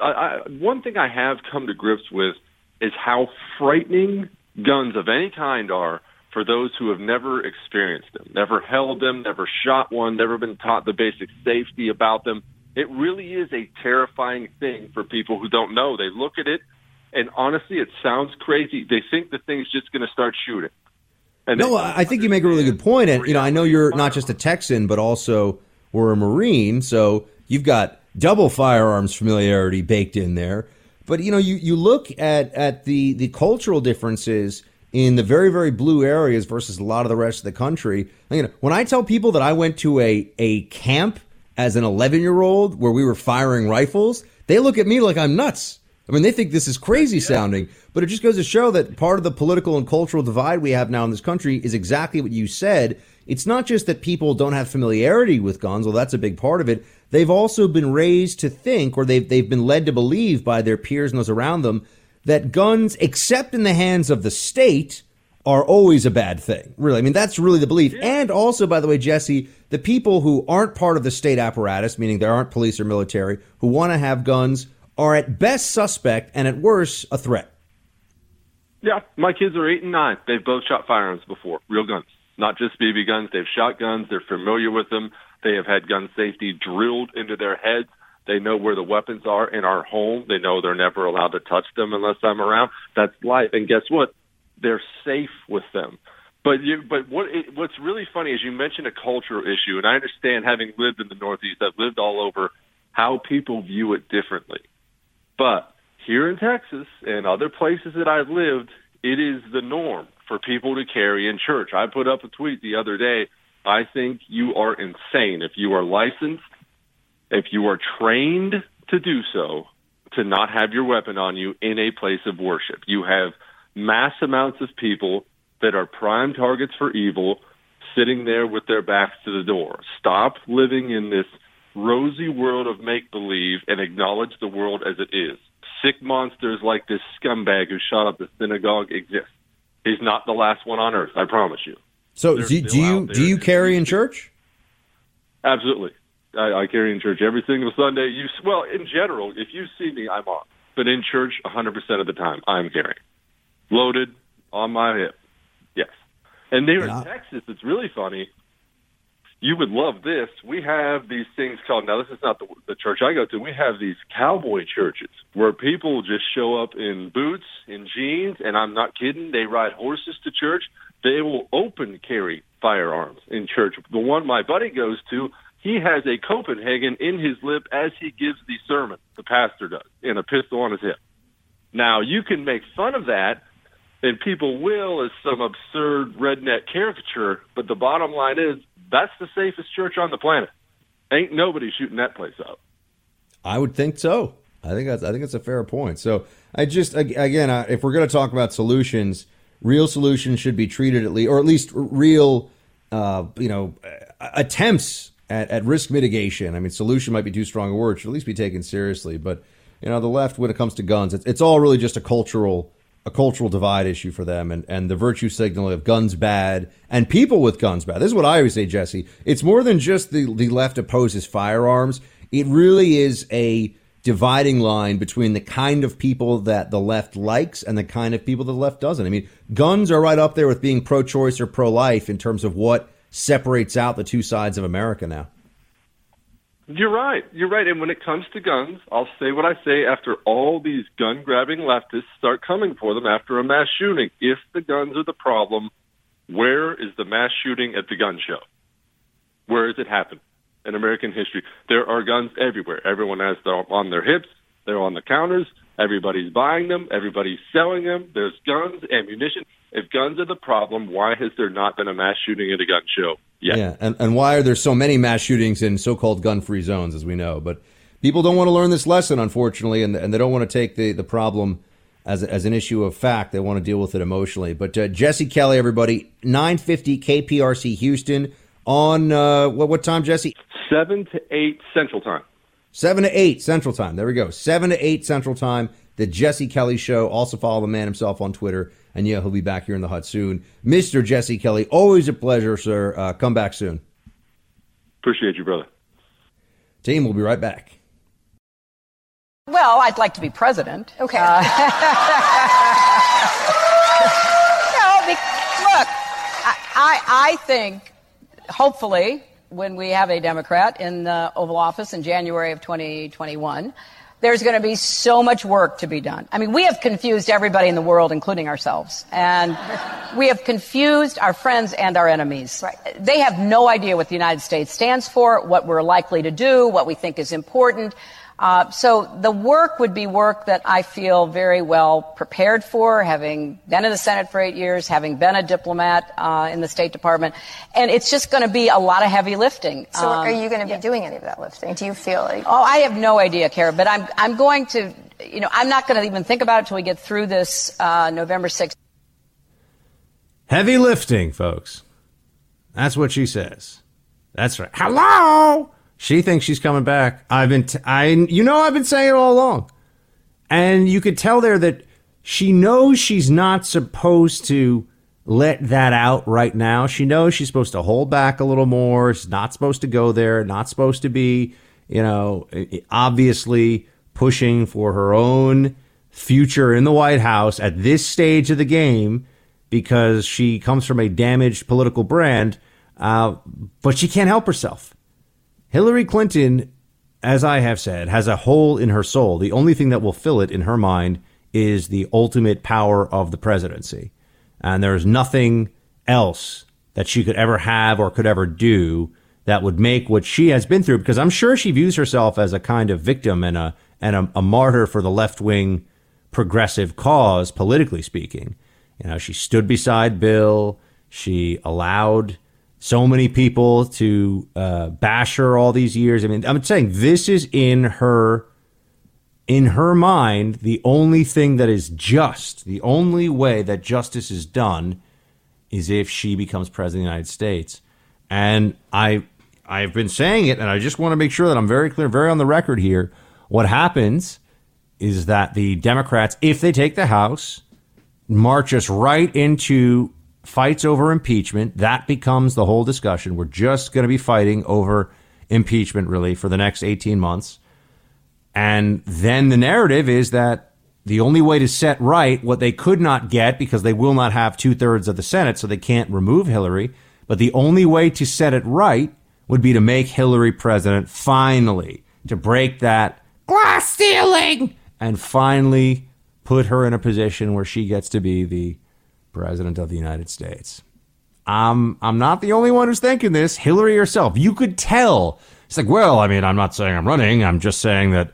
one thing I have come to grips with is how frightening guns of any kind are for those who have never experienced them, never held them, never shot one, never been taught the basic safety about them. It really is a terrifying thing for people who don't know. They look at it, and honestly, it sounds crazy. They think the thing's just going to start shooting. And no, I think you make a really good point. And, I know you're not just a Texan, but also we're a Marine, so you've got double firearms familiarity baked in there. But, you look at the cultural differences in the very, very blue areas versus a lot of the rest of the country. When I tell people that I went to a camp as an 11-year-old where we were firing rifles, they look at me like I'm nuts. I mean, they think this is crazy sounding, but it just goes to show that part of the political and cultural divide we have now in this country is exactly what you said. It's not just that people don't have familiarity with guns, well, that's a big part of it. They've also been raised to think, or they've been led to believe by their peers and those around them, that guns, except in the hands of the state, are always a bad thing, really. I mean, that's really the belief. And also, by the way, Jesse, the people who aren't part of the state apparatus, meaning there aren't police or military, who want to have guns, are at best suspect and at worst a threat. Yeah, my kids are 8 and 9. They've both shot firearms before, real guns, not just BB guns. They've shot guns. They're familiar with them. They have had gun safety drilled into their heads. They know where the weapons are in our home. They know they're never allowed to touch them unless I'm around. That's life. And guess what? They're safe with them. But what's really funny is you mentioned a cultural issue, and I understand, having lived in the Northeast, I've lived all over, how people view it differently. But here in Texas and other places that I've lived, it is the norm for people to carry in church. I put up a tweet the other day. I think you are insane if you are licensed, if you are trained to do so, to not have your weapon on you in a place of worship. You have mass amounts of people that are prime targets for evil sitting there with their backs to the door. Stop living in this rosy world of make-believe and acknowledge the world as it is. Sick monsters like this scumbag who shot up the synagogue exist. He's not the last one on earth, I promise you. So do you carry in church? Absolutely. I carry in church every single Sunday. Well, in general, if you see me, I'm on. But in church, 100% of the time, I'm carrying. Loaded, on my hip. Yes. And there in Texas, it's really funny. You would love this. We have these things called, now this is not the church I go to, we have these cowboy churches where people just show up in boots, in jeans, and I'm not kidding, they ride horses to church. They will open carry firearms in church. The one my buddy goes to, he has a Copenhagen in his lip as he gives the sermon, the pastor does, and a pistol on his hip. Now, you can make fun of that, and people will, as some absurd redneck caricature, but the bottom line is, that's the safest church on the planet. Ain't nobody shooting that place up. I would think so. I think that's a fair point. So I just, again, if we're going to talk about solutions, real solutions should be treated at least, or at least real, attempts at risk mitigation. I mean, solution might be too strong a word. Should at least be taken seriously. But you know, the left, when it comes to guns, it's all really just a cultural divide issue for them, and the virtue signaling of guns bad and people with guns bad. This is what I always say, Jesse. It's more than just the left opposes firearms. It really is a dividing line between the kind of people that the left likes and the kind of people the left doesn't. I mean, guns are right up there with being pro-choice or pro-life in terms of what separates out the two sides of America now. You're right. And when it comes to guns, I'll say what I say after all these gun-grabbing leftists start coming for them after a mass shooting. If the guns are the problem, where is the mass shooting at the gun show? Where has it happened in American history? There are guns everywhere. Everyone has them on their hips. They're on the counters. Everybody's buying them. Everybody's selling them. There's guns, ammunition. If guns are the problem, why has there not been a mass shooting at a gun show? Yeah, and why are there so many mass shootings in so-called gun-free zones, as we know? But people don't want to learn this lesson, unfortunately, and they don't want to take the problem as an issue of fact. They want to deal with it emotionally. But Jesse Kelly, everybody, 950 KPRC Houston on what time, Jesse? 7 to 8 Central Time. 7 to 8 Central Time. There we go. 7 to 8 Central Time, the Jesse Kelly Show. Also follow the man himself on Twitter. And yeah, he'll be back here in the hut soon. Mr. Jesse Kelly, always a pleasure, sir. Come back soon. Appreciate you, brother. Team, we'll be right back. Well, I'd like to be president. Okay. I think, hopefully, when we have a Democrat in the Oval Office in January of 2021, there's going to be so much work to be done. I mean, we have confused everybody in the world, including ourselves. And we have confused our friends and our enemies. Right. They have no idea what the United States stands for, what we're likely to do, what we think is important. So the work would be work that I feel very well prepared for, having been in the Senate for 8 years, having been a diplomat in the State Department. And it's just going to be a lot of heavy lifting. So are you going to be doing any of that lifting? Do you feel like... Oh, I have no idea, Kara, but I'm going to, you know, I'm not going to even think about it until we get through this November 6th. Heavy lifting, folks. That's what she says. That's right. Hello! She thinks she's coming back. I've been saying it all along. And you could tell there that she knows she's not supposed to let that out right now. She knows she's supposed to hold back a little more. She's not supposed to go there, not supposed to be, you know, obviously pushing for her own future in the White House at this stage of the game because she comes from a damaged political brand, but she can't help herself. Hillary Clinton, as I have said, has a hole in her soul. The only thing that will fill it in her mind is the ultimate power of the presidency. And there is nothing else that she could ever have or could ever do that would make what she has been through, because I'm sure she views herself as a kind of victim and a martyr for the left-wing progressive cause, politically speaking. You know, she stood beside Bill. She allowed so many people to bash her all these years. I mean, I'm saying this is in her mind, the only thing that is just, the only way that justice is done is if she becomes president of the United States. And I've been saying it, and I just want to make sure that I'm very clear, very on the record here. What happens is that the Democrats, if they take the House, march us right into fights over impeachment. That becomes the whole discussion. We're just going to be fighting over impeachment, really, for the next 18 months. And then the narrative is that the only way to set right what they could not get, because they will not have 2/3 of the Senate, so they can't remove Hillary. But the only way to set it right would be to make Hillary president finally, to break that glass ceiling and finally put her in a position where she gets to be the president of the United States. I'm not the only one who's thinking this. Hillary herself, you could tell. It's like, well, I mean, I'm not saying I'm running. I'm just saying that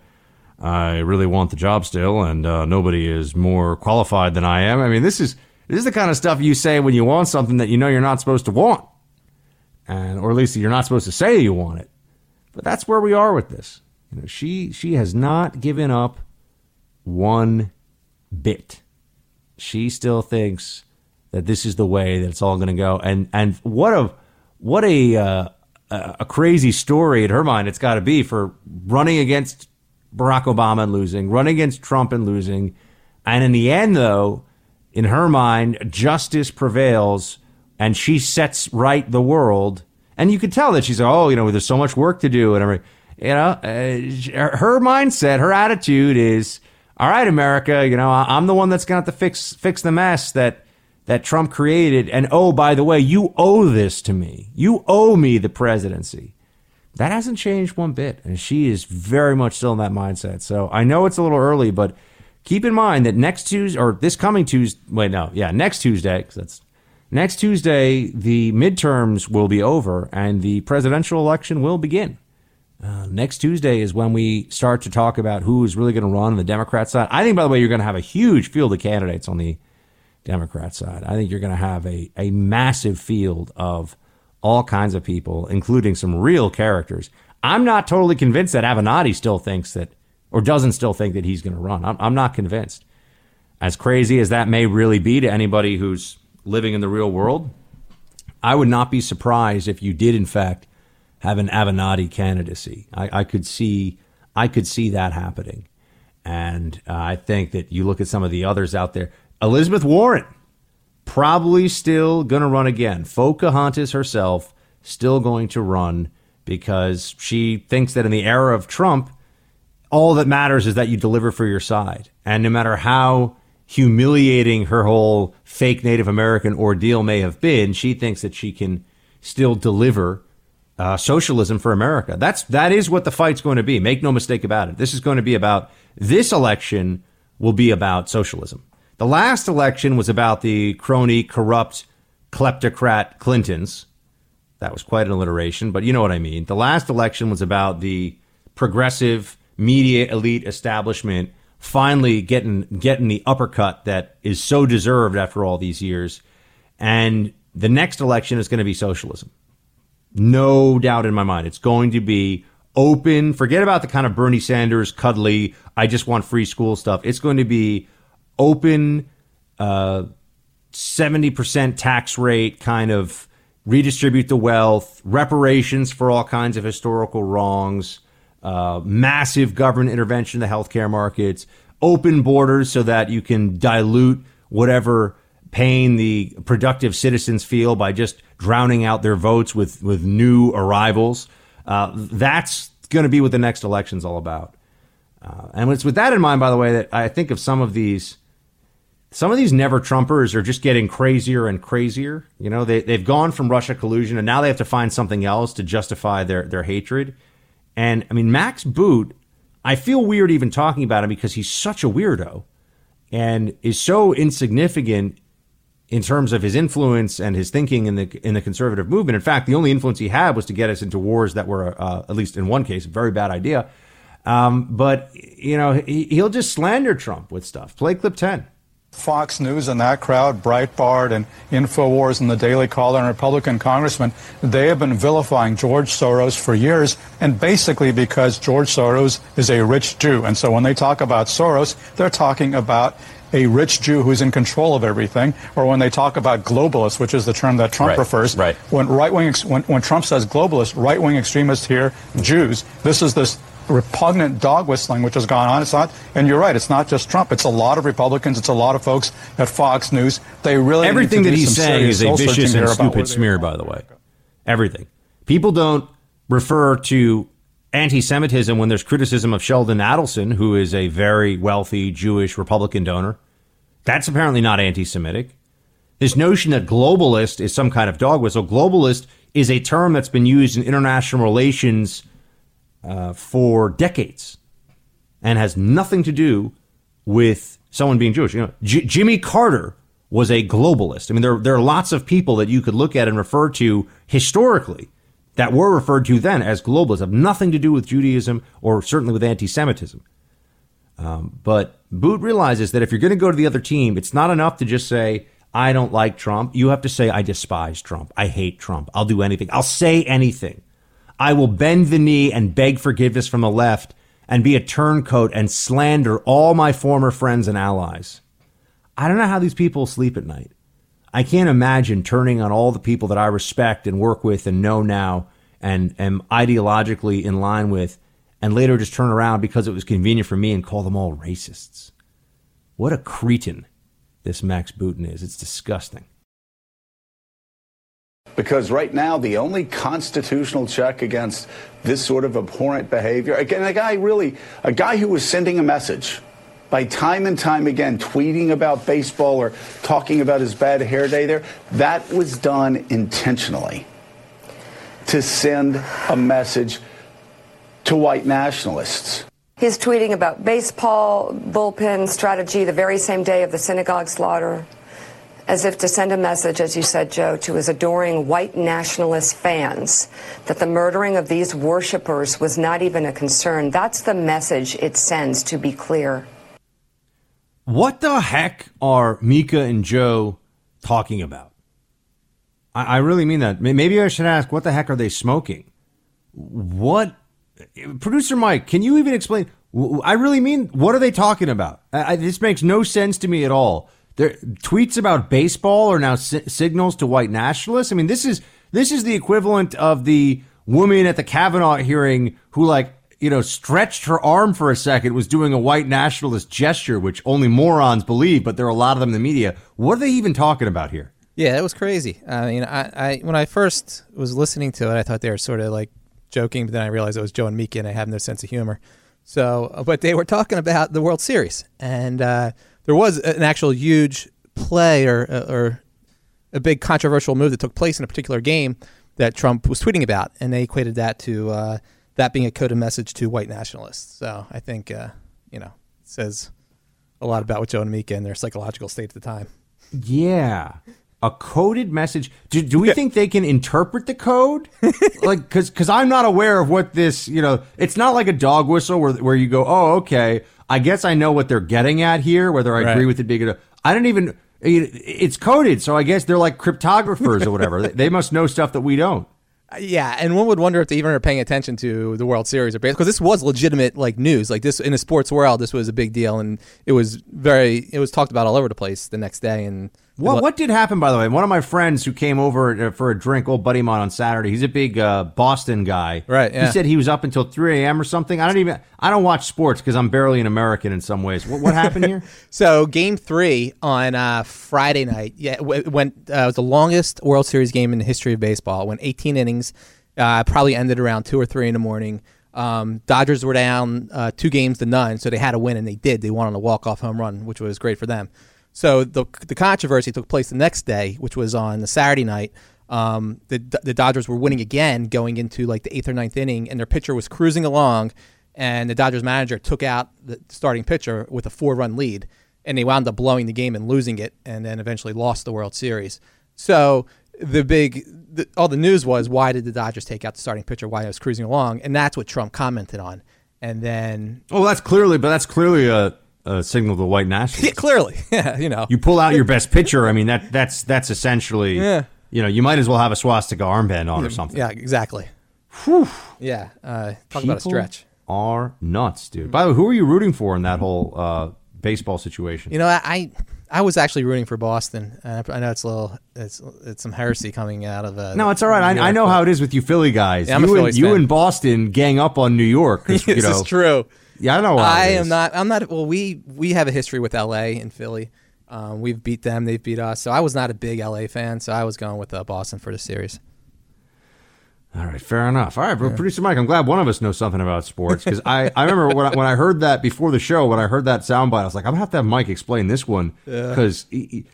I really want the job still, and nobody is more qualified than I am. I mean, this is the kind of stuff you say when you want something that you know you're not supposed to want, or at least you're not supposed to say you want it. But that's where we are with this. You know, she has not given up one bit. She still thinks that this is the way that it's all going to go. And what a crazy story in her mind it's got to be for running against Barack Obama and losing, running against Trump and losing. And in the end, though, in her mind, justice prevails and she sets right the world. And you could tell that she's, oh, you know, there's so much work to do. And, you know, her mindset, her attitude is, all right, America, you know, I'm the one that's going to have to fix the mess that Trump created. And, oh, by the way, you owe this to me. You owe me the presidency. That hasn't changed one bit, and she is very much still in that mindset. So I know it's a little early, but keep in mind that next Tuesday, because that's next Tuesday, the midterms will be over and the presidential election will begin. Next Tuesday is when we start to talk about who is really going to run on the Democrat side. I think, by the way, you're going to have a huge field of candidates on the Democrat side. I think you're going to have a massive field of all kinds of people, including some real characters. I'm not totally convinced that Avenatti still thinks that, or doesn't still think that he's going to run. I'm not convinced. As crazy as that may really be to anybody who's living in the real world, I would not be surprised if you did, in fact, have an Avenatti candidacy. I could see that happening. And I think that you look at some of the others out there. Elizabeth Warren, probably still going to run again. Pocahontas herself, still going to run because she thinks that in the era of Trump, all that matters is that you deliver for your side. And no matter how humiliating her whole fake Native American ordeal may have been, she thinks that she can still deliver socialism for America. That is what the fight's going to be. Make no mistake about it. This election will be about socialism. The last election was about the crony, corrupt, kleptocrat Clintons. That was quite an alliteration, but you know what I mean. The last election was about the progressive media elite establishment finally getting the uppercut that is so deserved after all these years. And the next election is going to be socialism. No doubt in my mind. It's going to be open. Forget about the kind of Bernie Sanders, cuddly, I just want free school stuff. It's going to be open, 70% tax rate, kind of redistribute the wealth, reparations for all kinds of historical wrongs, massive government intervention in the healthcare markets, open borders so that you can dilute whatever pain the productive citizens feel by just drowning out their votes with new arrivals. That's going to be what the next election's all about. And it's with that in mind, by the way, that I think of some of these never-Trumpers are just getting crazier and crazier. You know, they've gone from Russia collusion, and now they have to find something else to justify their hatred. And, I mean, Max Boot, I feel weird even talking about him because he's such a weirdo and is so insignificant in terms of his influence and his thinking in the conservative movement. In fact, the only influence he had was to get us into wars that were, at least in one case, a very bad idea. But, you know, he'll just slander Trump with stuff. Play clip 10. Fox News and that crowd, Breitbart and InfoWars and the Daily Caller and Republican congressmen, they have been vilifying George Soros for years, and basically because George Soros is a rich Jew. And so when they talk about Soros, they're talking about a rich Jew who's in control of everything. Or when they talk about globalists, which is the term that Trump prefers, when Trump says globalist, right-wing extremists hear Jews. This is this repugnant dog whistling which has gone on. It's not, and you're right, it's not just Trump. It's a lot of Republicans. It's a lot of folks at Fox News. They really everything that he's saying is a vicious and stupid smear, by the way. Everything. People don't refer to anti-Semitism when there's criticism of Sheldon Adelson, who is a very wealthy Jewish Republican donor. That's apparently not anti-Semitic. This notion that globalist is some kind of dog whistle. Globalist is a term that's been used in international relations for decades and has nothing to do with someone being Jewish. You know, Jimmy Carter was a globalist. I mean, there are lots of people that you could look at and refer to historically that were referred to then as globalists, have nothing to do with Judaism or certainly with anti-Semitism. But Boot realizes that if you're going to go to the other team, it's not enough to just say, I don't like Trump. You have to say, I despise Trump. I hate Trump. I'll do anything. I'll say anything. I will bend the knee and beg forgiveness from the left and be a turncoat and slander all my former friends and allies. I don't know how these people sleep at night. I can't imagine turning on all the people that I respect and work with and know now and am ideologically in line with and later just turn around because it was convenient for me and call them all racists. What a cretin this Max Bootkin is. It's disgusting. Because right now, the only constitutional check against this sort of abhorrent behavior, again, a guy who was sending a message by time and time again, tweeting about baseball or talking about his bad hair day there, that was done intentionally to send a message to white nationalists. He's tweeting about baseball, bullpen strategy, the very same day of the synagogue slaughter. As if to send a message, as you said, Joe, to his adoring white nationalist fans that the murdering of these worshipers was not even a concern. That's the message it sends, to be clear. What the heck are Mika and Joe talking about? I really mean that. Maybe I should ask, what the heck are they smoking? What? Producer Mike, can you even explain? I really mean, what are they talking about? This makes no sense to me at all. Their tweets about baseball are now signals to white nationalists. I mean, this is the equivalent of the woman at the Kavanaugh hearing who, like, you know, stretched her arm for a second, was doing a white nationalist gesture, which only morons believe. But there are a lot of them in the media. What are they even talking about here? Yeah, it was crazy. I mean, I when I first was listening to it, I thought they were sort of like joking. But then I realized it was Joe and Mika, and I have no sense of humor. So but they were talking about the World Series and there was an actual huge play or a big controversial move that took place in a particular game that Trump was tweeting about, and they equated that to that being a coded message to white nationalists. So I think, you know, it says a lot about what Joe and Mika and their psychological state at the time. Yeah. A coded message. Do we think they can interpret the code? Like, because I'm not aware of what this, you know, it's not like a dog whistle where you go, oh, okay, I guess I know what they're getting at here, whether I agree with it being a, I don't even, it's coded. So I guess they're like cryptographers or whatever. They must know stuff that we don't. Yeah. And one would wonder if they even are paying attention to the World Series or baseball, because this was legitimate, like, news. Like, this in the sports world, this was a big deal. And it was talked about all over the place the next day. And What did happen, by the way? One of my friends who came over for a drink, old buddy mine on Saturday, he's a big Boston guy. Right. Yeah. He said he was up until 3 a.m. or something. I don't watch sports because I'm barely an American in some ways. What happened here? So game 3 on Friday night, it was the longest World Series game in the history of baseball. It went 18 innings, probably ended around 2 or 3 in the morning. Dodgers were down 2 games to none, so they had a win, and they did. They won on a walk-off home run, which was great for them. So the controversy took place the next day, which was on the Saturday night. The Dodgers were winning again going into like the 8th or 9th inning, and their pitcher was cruising along, and the Dodgers manager took out the starting pitcher with a 4-run lead, and they wound up blowing the game and losing it, and then eventually lost the World Series. So all the news was, why did the Dodgers take out the starting pitcher while he was cruising along? And that's what Trump commented on. And then... Oh, that's clearly a signal to white nationalists. Yeah, clearly. Yeah, you know. You pull out your best pitcher. I mean, that's essentially, yeah. You know, you might as well have a swastika armband on or something. Yeah, exactly. Whew. Yeah. Talk about a stretch. Are nuts, dude. By the way, who are you rooting for in that whole baseball situation? You know, I was actually rooting for Boston. I know it's some heresy coming out of no, it's all right. I know how it is with you Philly guys. Yeah, you and Boston gang up on New York. This is true. Yeah, I know why. I'm not. Well, we have a history with L.A. and Philly. We've beat them. They've beat us. So I was not a big L.A. fan. So I was going with Boston for the series. All right, fair enough. All right, bro, Producer Mike, I'm glad one of us knows something about sports, because I remember when I heard that before the show, when I heard that soundbite, I was like, I'm going to have Mike explain this one, because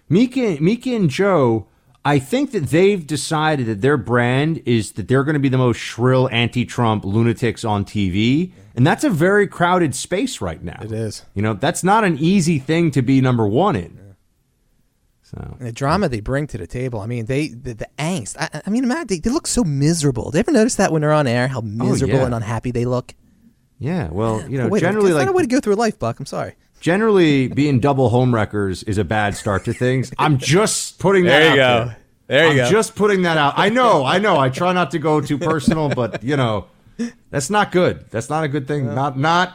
Mika and Joe, I think that they've decided that their brand is that they're going to be the most shrill anti-Trump lunatics on TV, and that's a very crowded space right now. It is. You know, that's not an easy thing to be number one in. Yeah. So, and the drama they bring to the table. I mean, the angst. I mean, they look so miserable. Do you ever notice that when they're on air, how miserable and unhappy they look? Yeah, well, you know, generally, that's not a way to go through life, Buck. I'm sorry. Generally, being double homewreckers is a bad start to things. I'm just putting that out there. There you go. I'm just putting that out. I know. I try not to go too personal, but, you know, that's not good. That's not a good thing. Not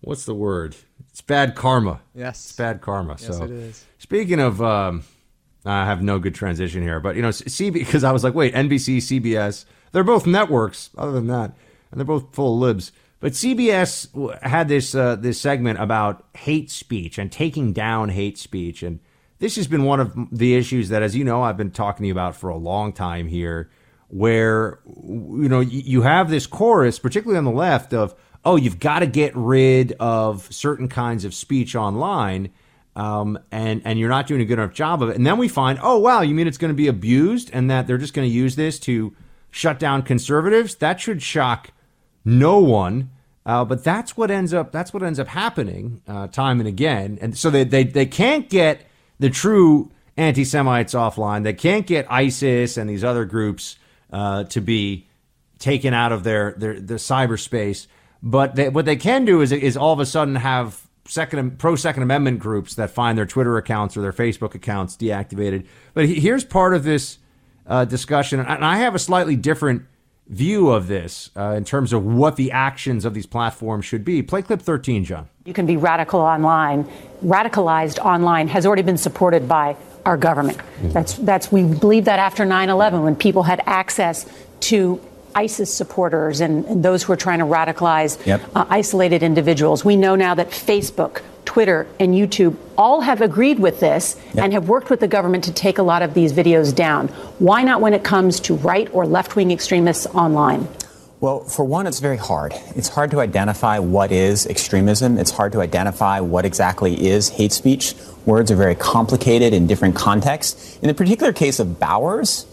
what's the word? It's bad karma. Yes. It's bad karma. Yes, so, it is. Speaking of, I have no good transition here, but, you know, because I was like, wait, NBC, CBS, they're both networks other than that, and they're both full of libs. But CBS had this segment about hate speech and taking down hate speech. And this has been one of the issues that, as you know, I've been talking to you about for a long time here, where, you know, you have this chorus, particularly on the left, of, oh, you've got to get rid of certain kinds of speech online, and you're not doing a good enough job of it. And then we find, oh, wow, you mean it's going to be abused and that they're just going to use this to shut down conservatives? That should shock no one. But that's what ends up happening time and again. And so they can't get the true anti-Semites offline. They can't get ISIS and these other groups to be taken out of their cyberspace. But what they can do is all of a sudden have pro-Second Amendment groups that find their Twitter accounts or their Facebook accounts deactivated. But here's part of this discussion, and I have a slightly different view of this in terms of what the actions of these platforms should be. Play clip 13, John. You can be radical online. Radicalized online has already been supported by our government. Mm-hmm. We believe that after 9/11, when people had access to ISIS supporters and those who are trying to radicalize isolated individuals. We know now that Facebook, Twitter, and YouTube all have agreed with this and have worked with the government to take a lot of these videos down. Why not when it comes to right or left-wing extremists online? Well, for one, it's very hard. It's hard to identify what is extremism. It's hard to identify what exactly is hate speech. Words are very complicated in different contexts. In the particular case of Bowers,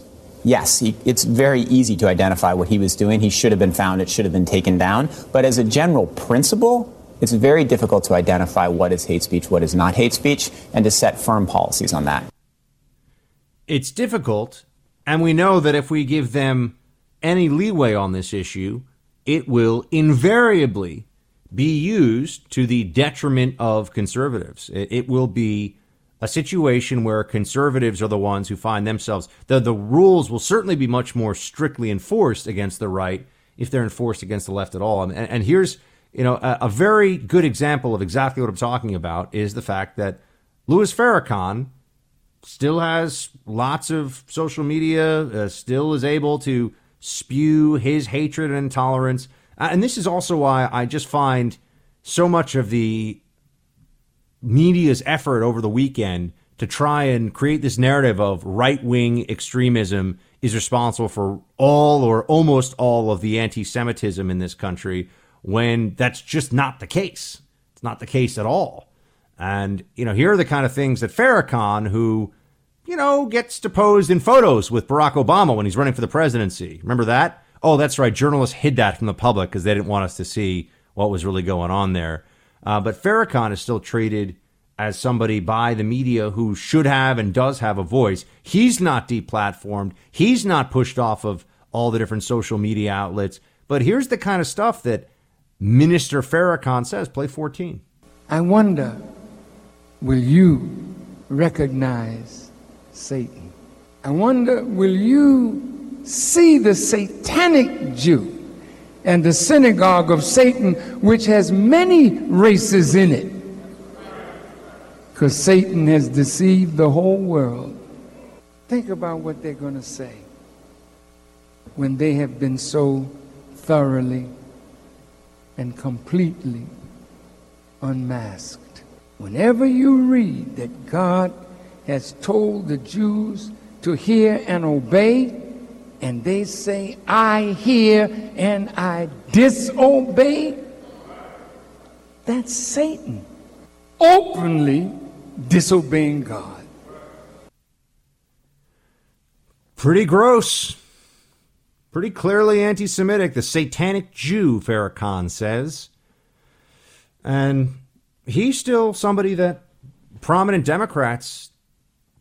yes, it's very easy to identify what he was doing. He should have been found. It should have been taken down. But as a general principle, it's very difficult to identify what is hate speech, what is not hate speech, and to set firm policies on that. It's difficult, and we know that if we give them any leeway on this issue, it will invariably be used to the detriment of conservatives. It will be a situation where conservatives are the ones who find themselves, the rules will certainly be much more strictly enforced against the right if they're enforced against the left at all. And here's, you know, a very good example of exactly what I'm talking about is the fact that Louis Farrakhan still has lots of social media, still is able to spew his hatred and intolerance. And this is also why I just find so much of the media's effort over the weekend to try and create this narrative of right-wing extremism is responsible for all or almost all of the anti-Semitism in this country, when that's just not the case. It's not the case at all. And, you know, here are the kind of things that Farrakhan, who, you know, gets deposed in photos with Barack Obama when he's running for the presidency. Remember that? Oh, that's right. Journalists hid that from the public because they didn't want us to see what was really going on there. But Farrakhan is still treated as somebody by the media who should have and does have a voice. He's not deplatformed. He's not pushed off of all the different social media outlets. But here's the kind of stuff that Minister Farrakhan says. Play 14. I wonder, will you recognize Satan? I wonder, will you see the satanic Jew and the synagogue of Satan, which has many races in it? Because Satan has deceived the whole world. Think about what they're going to say when they have been so thoroughly and completely unmasked. Whenever you read that God has told the Jews to hear and obey, and they say, I hear and I disobey, that's Satan openly disobeying God. Pretty gross. Pretty clearly anti-Semitic, the satanic Jew, Farrakhan says. And he's still somebody that prominent Democrats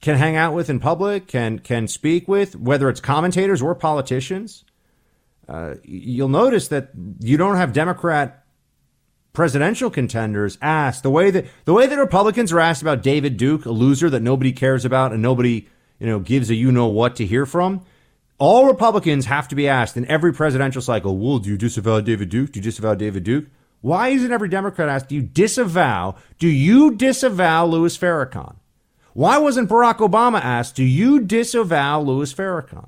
can hang out with in public, can speak with, whether it's commentators or politicians. You'll notice that you don't have Democrat presidential contenders asked the way that Republicans are asked about David Duke, a loser that nobody cares about and nobody, you know, gives a you know what to hear from. All Republicans have to be asked in every presidential cycle, well, do you disavow David Duke? Do you disavow David Duke? Why isn't every Democrat asked, do you disavow Louis Farrakhan? Why wasn't Barack Obama asked, do you disavow Louis Farrakhan?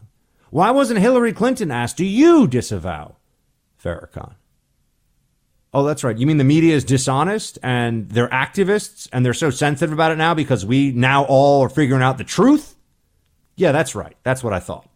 Why wasn't Hillary Clinton asked, do you disavow Farrakhan? Oh, that's right. You mean the media is dishonest and they're activists and they're so sensitive about it now because we now all are figuring out the truth? Yeah, that's right. That's what I thought.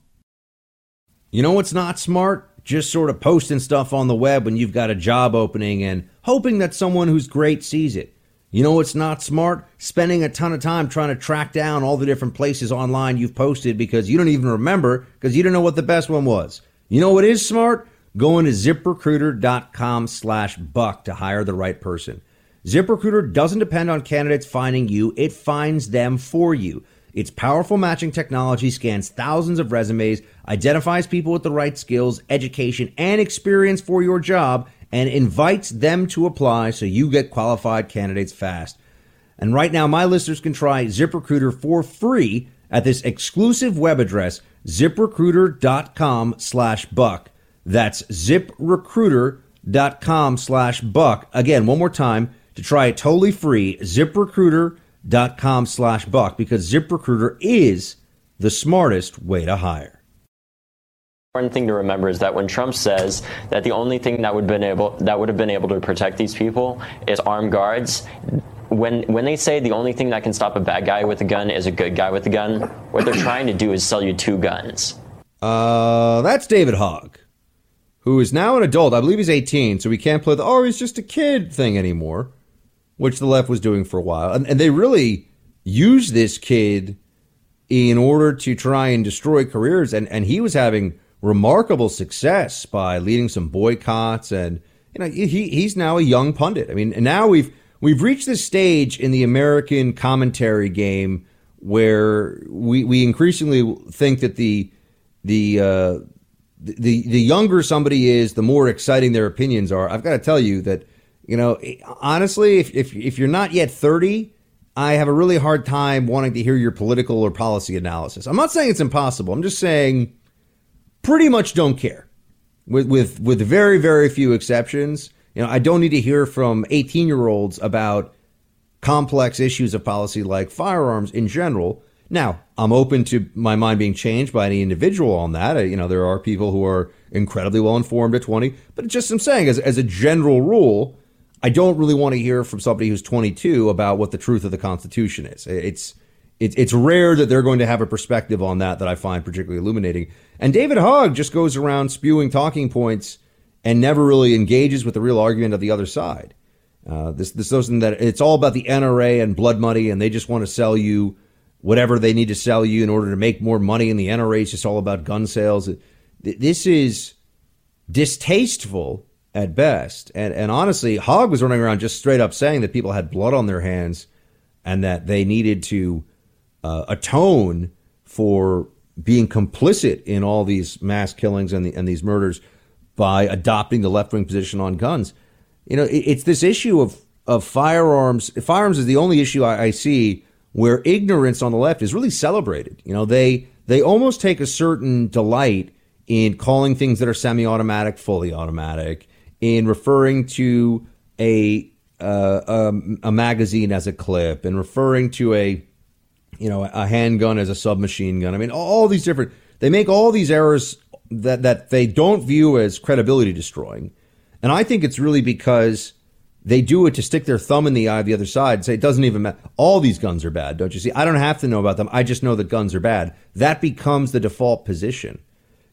You know what's not smart? Just sort of posting stuff on the web when you've got a job opening and hoping that someone who's great sees it. You know what's not smart? Spending a ton of time trying to track down all the different places online you've posted because you don't even remember because you don't know what the best one was. You know what is smart? Going to ZipRecruiter.com/buck to hire the right person. ZipRecruiter doesn't depend on candidates finding you. It finds them for you. Its powerful matching technology scans thousands of resumes, identifies people with the right skills, education, and experience for your job, and invites them to apply so you get qualified candidates fast. And right now, my listeners can try ZipRecruiter for free at this exclusive web address, ZipRecruiter.com/buck. That's ZipRecruiter.com/buck. Again, one more time, to try it totally free, ZipRecruiter.com/buck, because ZipRecruiter is the smartest way to hire. Important thing to remember is that when Trump says that the only thing that would have been able to protect these people is armed guards, when they say the only thing that can stop a bad guy with a gun is a good guy with a gun, what they're trying to do is sell you two guns. That's David Hogg, who is now an adult. I believe he's 18, so we can't play the "oh, he's just a kid" thing anymore, which the left was doing for a while. And they really used this kid in order to try and destroy careers. And he was having remarkable success by leading some boycotts. And, you know, he's now a young pundit. I mean, and now we've reached this stage in the American commentary game where we increasingly think that the younger somebody is, the more exciting their opinions are. I've got to tell you that, you know, honestly, if you're not yet 30, I have a really hard time wanting to hear your political or policy analysis. I'm not saying it's impossible. I'm just saying pretty much don't care, with very, very few exceptions. You know, I don't need to hear from 18-year-olds about complex issues of policy like firearms in general. Now, I'm open to my mind being changed by any individual on that. You know, there are people who are incredibly well informed at 20, but just I'm saying as a general rule, I don't really want to hear from somebody who's 22 about what the truth of the Constitution is. It's rare that they're going to have a perspective on that I find particularly illuminating. And David Hogg just goes around spewing talking points and never really engages with the real argument of the other side. This notion that it's all about the NRA and blood money, and they just want to sell you whatever they need to sell you in order to make more money, and the NRA is just all about gun sales. This is distasteful at best. And honestly, Hogg was running around just straight up saying that people had blood on their hands and that they needed to atone for being complicit in all these mass killings and these murders by adopting the left-wing position on guns. You know, it's this issue of firearms. Firearms is the only issue I see where ignorance on the left is really celebrated. You know, they almost take a certain delight in calling things that are semi-automatic fully automatic, in referring to a magazine as a clip, and referring to a handgun as a submachine gun. I mean, all these different, they make all these errors that they don't view as credibility destroying. And I think it's really because they do it to stick their thumb in the eye of the other side and say, it doesn't even matter. All these guns are bad, don't you see? I don't have to know about them. I just know that guns are bad. That becomes the default position.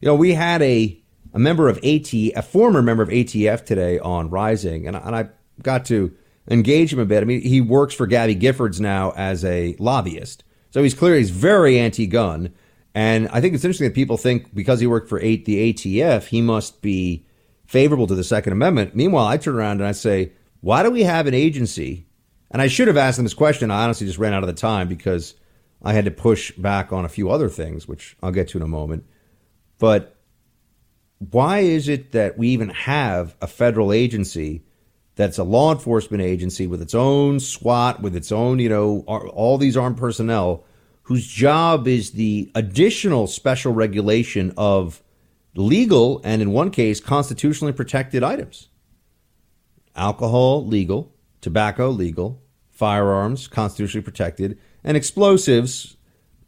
You know, we had a member of ATF, a former member of ATF today on Rising, and I got to engage him a bit. I mean, he works for Gabby Giffords now as a lobbyist. So he's clearly very anti-gun. And I think it's interesting that people think because he worked for the ATF, he must be favorable to the Second Amendment. Meanwhile, I turn around and I say, why do we have an agency? And I should have asked them this question. I honestly just ran out of the time because I had to push back on a few other things, which I'll get to in a moment. But why is it that we even have a federal agency that's a law enforcement agency with its own SWAT, with its own, you know, all these armed personnel whose job is the additional special regulation of legal and, in one case, constitutionally protected items? Alcohol, legal. Tobacco, legal. Firearms, constitutionally protected. And explosives,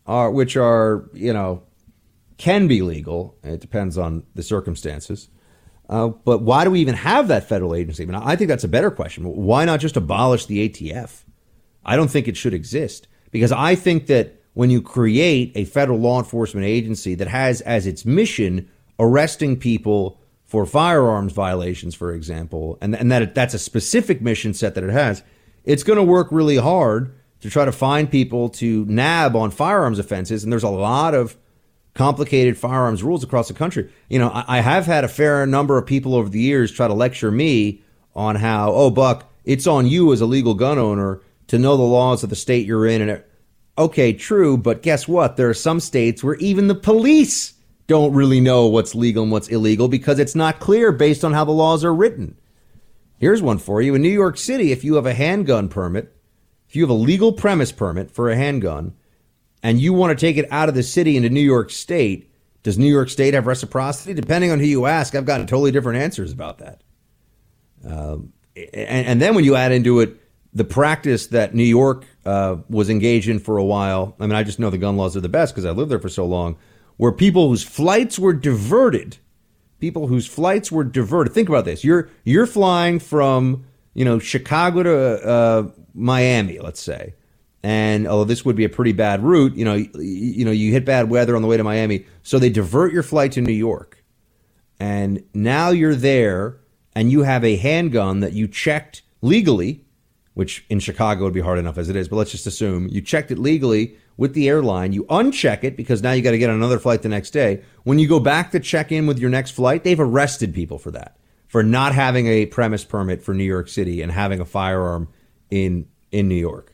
which are, you know, can be legal. It depends on the circumstances. But why do we even have that federal agency? I mean, I think that's a better question. Why not just abolish the ATF? I don't think it should exist. Because I think that when you create a federal law enforcement agency that has as its mission arresting people for firearms violations, for example, and that's a specific mission set that it has, it's going to work really hard to try to find people to nab on firearms offenses. And there's a lot of complicated firearms rules across the country. You know, I have had a fair number of people over the years try to lecture me on how, oh, Buck, it's on you as a legal gun owner to know the laws of the state you're in. Okay, true, but guess what? There are some states where even the police don't really know what's legal and what's illegal because it's not clear based on how the laws are written. Here's one for you. In New York City, if you have a handgun permit, if you have a legal premise permit for a handgun, and you want to take it out of the city into New York State, does New York State have reciprocity? Depending on who you ask, I've gotten totally different answers about that. And then when you add into it the practice that New York was engaged in for a while, I mean, I just know the gun laws are the best because I lived there for so long, where people whose flights were diverted, think about this. You're flying from, you know, Chicago to Miami, let's say. And although this would be a pretty bad route, you know, you hit bad weather on the way to Miami. So they divert your flight to New York. And now you're there and you have a handgun that you checked legally, which in Chicago would be hard enough as it is, but let's just assume you checked it legally with the airline. You uncheck it because now you got to get another flight the next day. When you go back to check in with your next flight, they've arrested people for that, for not having a premise permit for New York City and having a firearm in New York.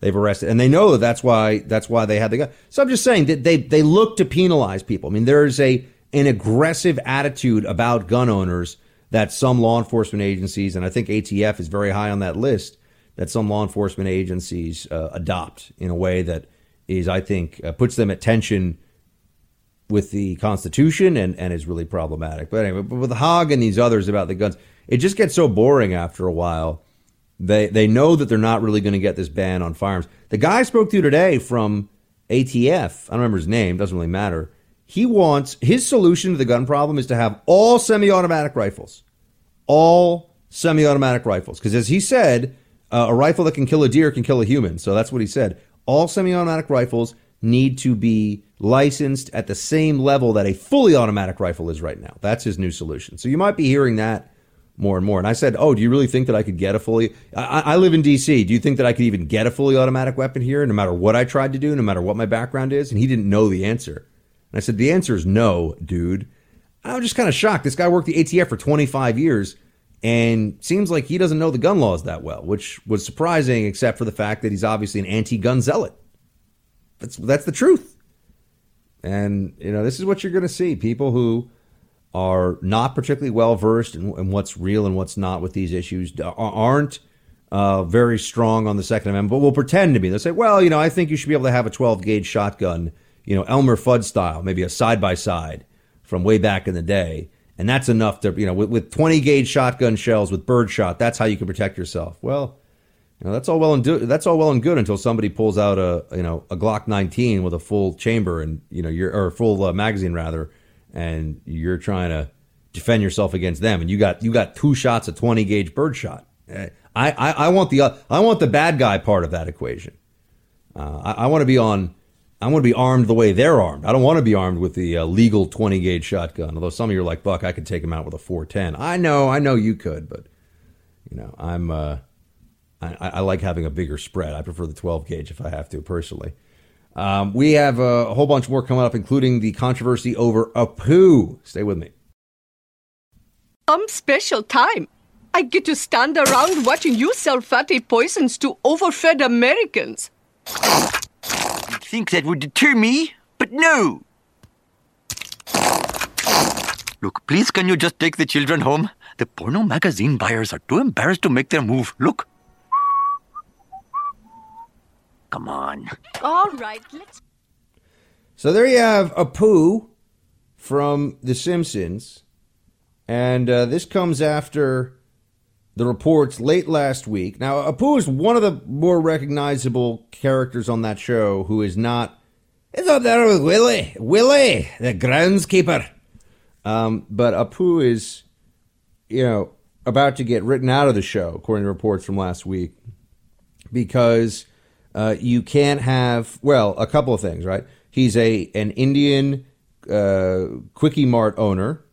They've arrested, and they know that that's why they had the gun. So I'm just saying that they look to penalize people. I mean, there is an aggressive attitude about gun owners that some law enforcement agencies, and I think ATF is very high on that list, that some law enforcement agencies adopt in a way that is, I think, puts them at tension with the Constitution and is really problematic. But anyway, with Hogg and these others about the guns, it just gets so boring after a while They know that they're not really going to get this ban on firearms. The guy I spoke to today from ATF, I don't remember his name, doesn't really matter. He wants, his solution to the gun problem is to have all semi-automatic rifles. All semi-automatic rifles. Because as he said, a rifle that can kill a deer can kill a human. So that's what he said. All semi-automatic rifles need to be licensed at the same level that a fully automatic rifle is right now. That's his new solution. So you might be hearing that more and more. And I said, oh, do you really think that I could get a fully... I live in D.C. Do you think that I could even get a fully automatic weapon here, no matter what I tried to do, no matter what my background is? And he didn't know the answer. And I said, the answer is no, dude. I'm just kind of shocked. This guy worked the ATF for 25 years and seems like he doesn't know the gun laws that well, which was surprising, except for the fact that he's obviously an anti-gun zealot. That's the truth. And, you know, this is what you're going to see. People who are not particularly well-versed in what's real and what's not with these issues, aren't very strong on the Second Amendment, but will pretend to be. They'll say, well, you know, I think you should be able to have a 12-gauge shotgun, you know, Elmer Fudd style, maybe a side-by-side from way back in the day. And that's enough to, you know, with 20-gauge shotgun shells, with birdshot, that's how you can protect yourself. Well, you know, that's all well and good until somebody pulls out a Glock 19 with a full chamber and, you know, full magazine rather, and you're trying to defend yourself against them, and you got two shots of 20-gauge birdshot. I want the bad guy part of that equation. I want to be armed the way they're armed. I don't want to be armed with the legal 20-gauge shotgun. Although some of you are like, Buck, I could take him out with a 410. I know you could, but you know, I like having a bigger spread. I prefer the 12-gauge if I have to personally. We have a whole bunch more coming up, including the controversy over Apu. Stay with me. Some special time. I get to stand around watching you sell fatty poisons to overfed Americans. You'd think that would deter me, but no. Look, please, can you just take the children home? The porno magazine buyers are too embarrassed to make their move. Look. Come on. All right, let's... So there you have Apu from The Simpsons. And this comes after the reports late last week. Now, Apu is one of the more recognizable characters on that show who is not... It's up there with Willie, the groundskeeper. But Apu is, you know, about to get written out of the show, according to reports from last week, because... you can't have, well, a couple of things, right? He's an Indian Quickie Mart owner,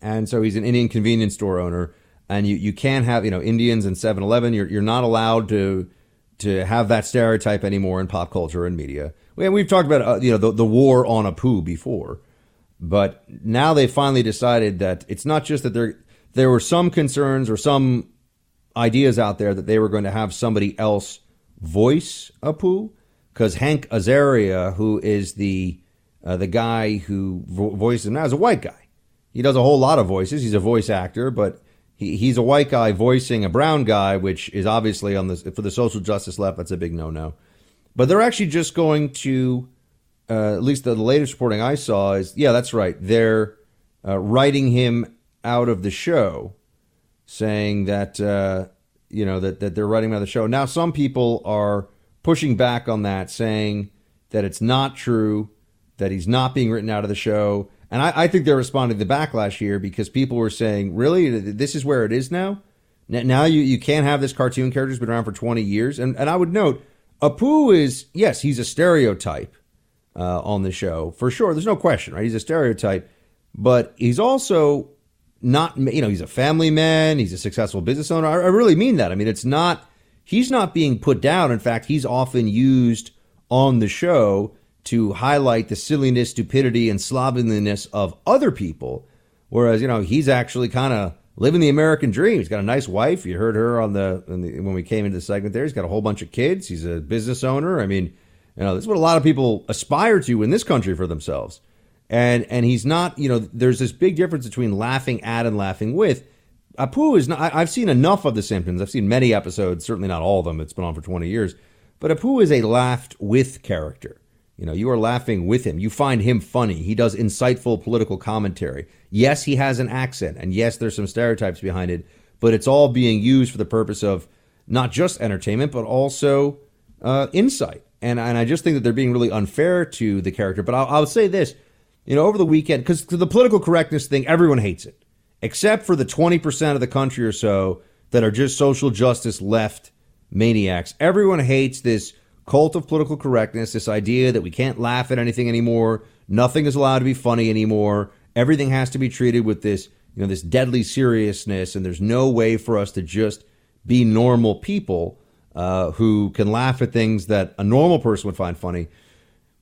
and so he's an Indian convenience store owner, and you can't have, you know, Indians and 7-Eleven. You're not allowed to have that stereotype anymore in pop culture and media. We've talked about you know, the war on Apu before, but now they finally decided that it's not just that there were some concerns or some ideas out there that they were going to have somebody else voice Apu, because Hank Azaria, who is the guy who voices him now, is a white guy. He does a whole lot of voices. He's a voice actor, but he's a white guy voicing a brown guy, which is obviously for the social justice left, that's a big no-no. But they're actually just going to, at least the latest reporting I saw is, yeah, that's right. They're writing him out of the show, saying that... you know, that they're writing about the show. Now, some people are pushing back on that, saying that it's not true, that he's not being written out of the show. And I think they're responding to the backlash here because people were saying, really, this is where it is now? Now you can't have this cartoon character who's been around for 20 years. And I would note, Apu is, yes, he's a stereotype on the show, for sure. There's no question, right? He's a stereotype. But he's also... not, you know, he's a family man, he's a successful business owner. I really mean that. I mean, he's not being put down. In fact, he's often used on the show to highlight the silliness, stupidity, and slovenliness of other people. Whereas, you know, he's actually kind of living the American dream. He's got a nice wife. You heard her when we came into the segment there. He's got a whole bunch of kids. He's a business owner. I mean, you know, this is what a lot of people aspire to in this country for themselves. And he's not, you know, there's this big difference between laughing at and laughing with. Apu is not, I've seen enough of The Simpsons. I've seen many episodes, certainly not all of them. It's been on for 20 years. But Apu is a laughed with character. You know, you are laughing with him. You find him funny. He does insightful political commentary. Yes, he has an accent. And yes, there's some stereotypes behind it. But it's all being used for the purpose of, not just entertainment, but also insight. And I just think that they're being really unfair to the character. But I'll say this, over the weekend, because the political correctness thing, everyone hates it, except for the 20% of the country or so that are just social justice left maniacs. Everyone hates this cult of political correctness, this idea that we can't laugh at anything anymore. Nothing is allowed to be funny anymore. Everything has to be treated with this, this deadly seriousness. And there's no way for us to just be normal people who can laugh at things that a normal person would find funny.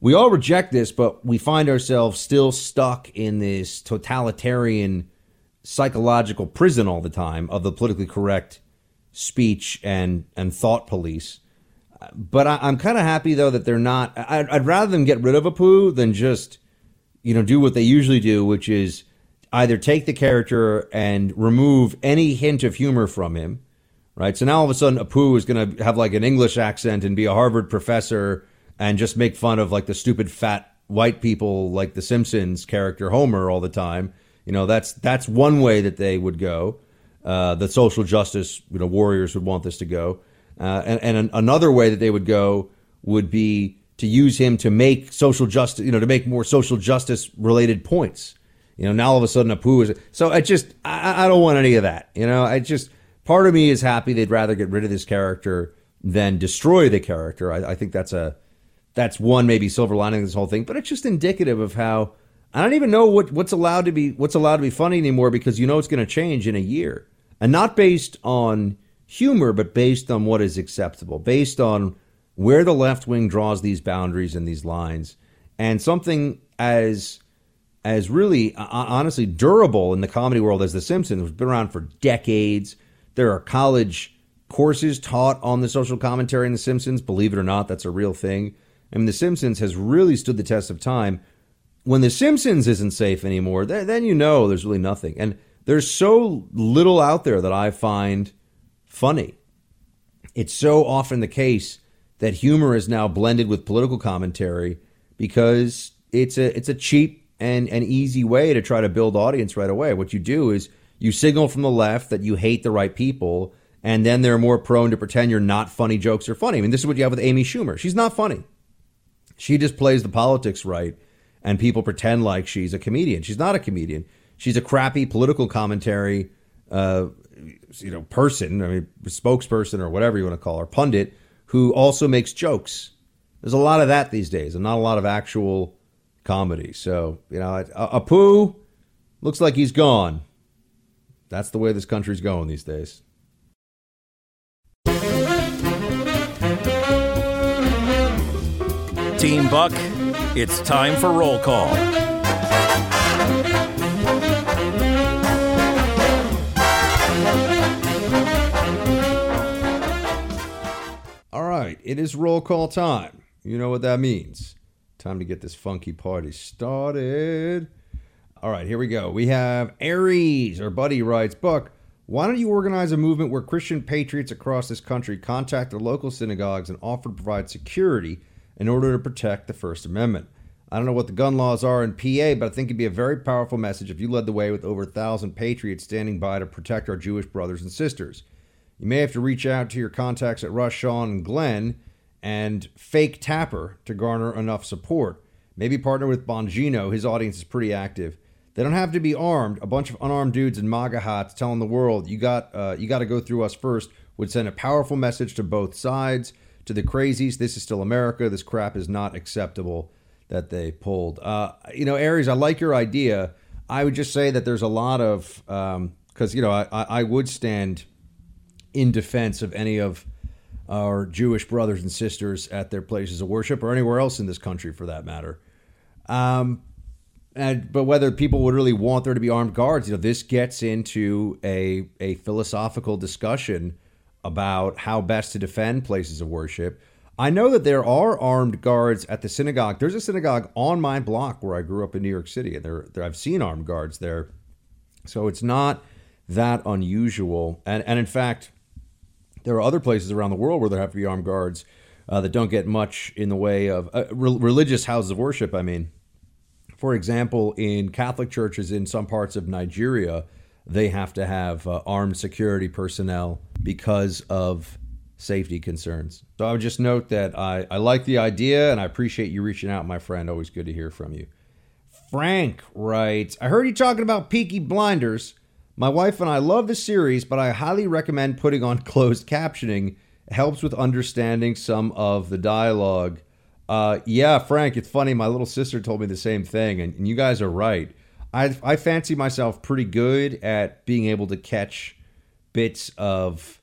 We all reject this, but we find ourselves still stuck in this totalitarian psychological prison all the time of the politically correct speech and thought police. But I'm kind of happy, though, that they're not. I'd rather them get rid of Apu than just, do what they usually do, which is either take the character and remove any hint of humor from him. Right. So now all of a sudden Apu is going to have like an English accent and be a Harvard professor and just make fun of like the stupid fat white people like the Simpsons character Homer all the time. That's one way that they would go. The social justice warriors would want this to go. And another way that they would go would be to use him to make social justice, to make more social justice related points. Now all of a sudden Apu is. So I don't want any of that. Part of me is happy they'd rather get rid of this character than destroy the character. I think that's one maybe silver lining of this whole thing. But it's just indicative of how I don't even know what's allowed to be funny anymore, because it's going to change in a year, and not based on humor, but based on what is acceptable, based on where the left wing draws these boundaries and these lines, and something as really honestly durable in the comedy world as The Simpsons, which has been around for decades. There are college courses taught on the social commentary in The Simpsons. Believe it or not, that's a real thing. I mean, The Simpsons has really stood the test of time. When The Simpsons isn't safe anymore, then there's really nothing. And there's so little out there that I find funny. It's so often the case that humor is now blended with political commentary because it's a cheap and an easy way to try to build audience right away. What you do is you signal from the left that you hate the right people, and then they're more prone to pretend your not funny jokes are funny. I mean, this is what you have with Amy Schumer. She's not funny. She just plays the politics right, and people pretend like she's a comedian. She's not a comedian. She's a crappy political commentary, person, spokesperson or whatever you want to call her, pundit, who also makes jokes. There's a lot of that these days, and not a lot of actual comedy. So, Apu looks like he's gone. That's the way this country's going these days. Team Buck, it's time for roll call. All right, it is roll call time. You know what that means. Time to get this funky party started. All right, here we go. We have Aries. Our buddy writes, Buck, why don't you organize a movement where Christian patriots across this country contact their local synagogues and offer to provide security in order to protect the First Amendment? I don't know what the gun laws are in PA, but I think it'd be a very powerful message if you led the way with over 1,000 patriots standing by to protect our Jewish brothers and sisters. You may have to reach out to your contacts at Rush, Shawn, and Glenn and fake Tapper to garner enough support. Maybe partner with Bongino. His audience is pretty active. They don't have to be armed. A bunch of unarmed dudes in MAGA hats telling the world, you got to go through us first, would send a powerful message to both sides. To the crazies, this is still America. This crap is not acceptable that they pulled. Aries, I like your idea. I would just say that there's a lot of, because, I would stand in defense of any of our Jewish brothers and sisters at their places of worship or anywhere else in this country for that matter. But whether people would really want there to be armed guards, this gets into a philosophical discussion about how best to defend places of worship. I know that there are armed guards at the synagogue. There's a synagogue on my block where I grew up in New York City, and there I've seen armed guards there. So it's not that unusual. And in fact, there are other places around the world where there have to be armed guards that don't get much in the way of religious houses of worship, I mean. For example, in Catholic churches in some parts of Nigeria, they have to have armed security personnel because of safety concerns. So I would just note that I like the idea, and I appreciate you reaching out, my friend. Always good to hear from you. Frank writes, I heard you talking about Peaky Blinders. My wife and I love the series, but I highly recommend putting on closed captioning. It helps with understanding some of the dialogue. Yeah, Frank, it's funny. My little sister told me the same thing, and you guys are right. I fancy myself pretty good at being able to catch bits of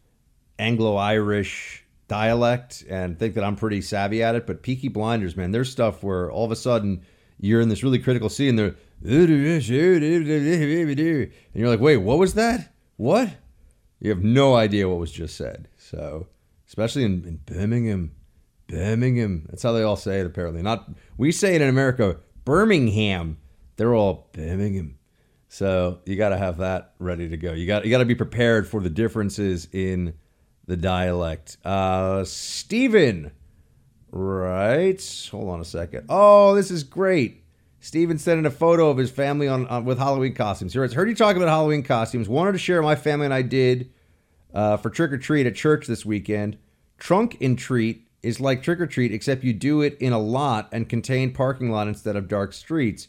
Anglo-Irish dialect and think that I'm pretty savvy at it. But Peaky Blinders, man, there's stuff where all of a sudden you're in this really critical scene. They're, and you're like, wait, what was that? What? You have no idea what was just said. So, especially in Birmingham. That's how they all say it, apparently. We say it in America, Birmingham. They're all Birmingham. So you got to have that ready to go. You got to be prepared for the differences in the dialect. Steven writes, hold on a second. Oh, this is great. Steven sent in a photo of his family with Halloween costumes. He writes, heard you talk about Halloween costumes. Wanted to share my family and I did for trick or treat at church this weekend. Trunk and treat is like trick or treat, except you do it in a lot and contained parking lot instead of dark streets.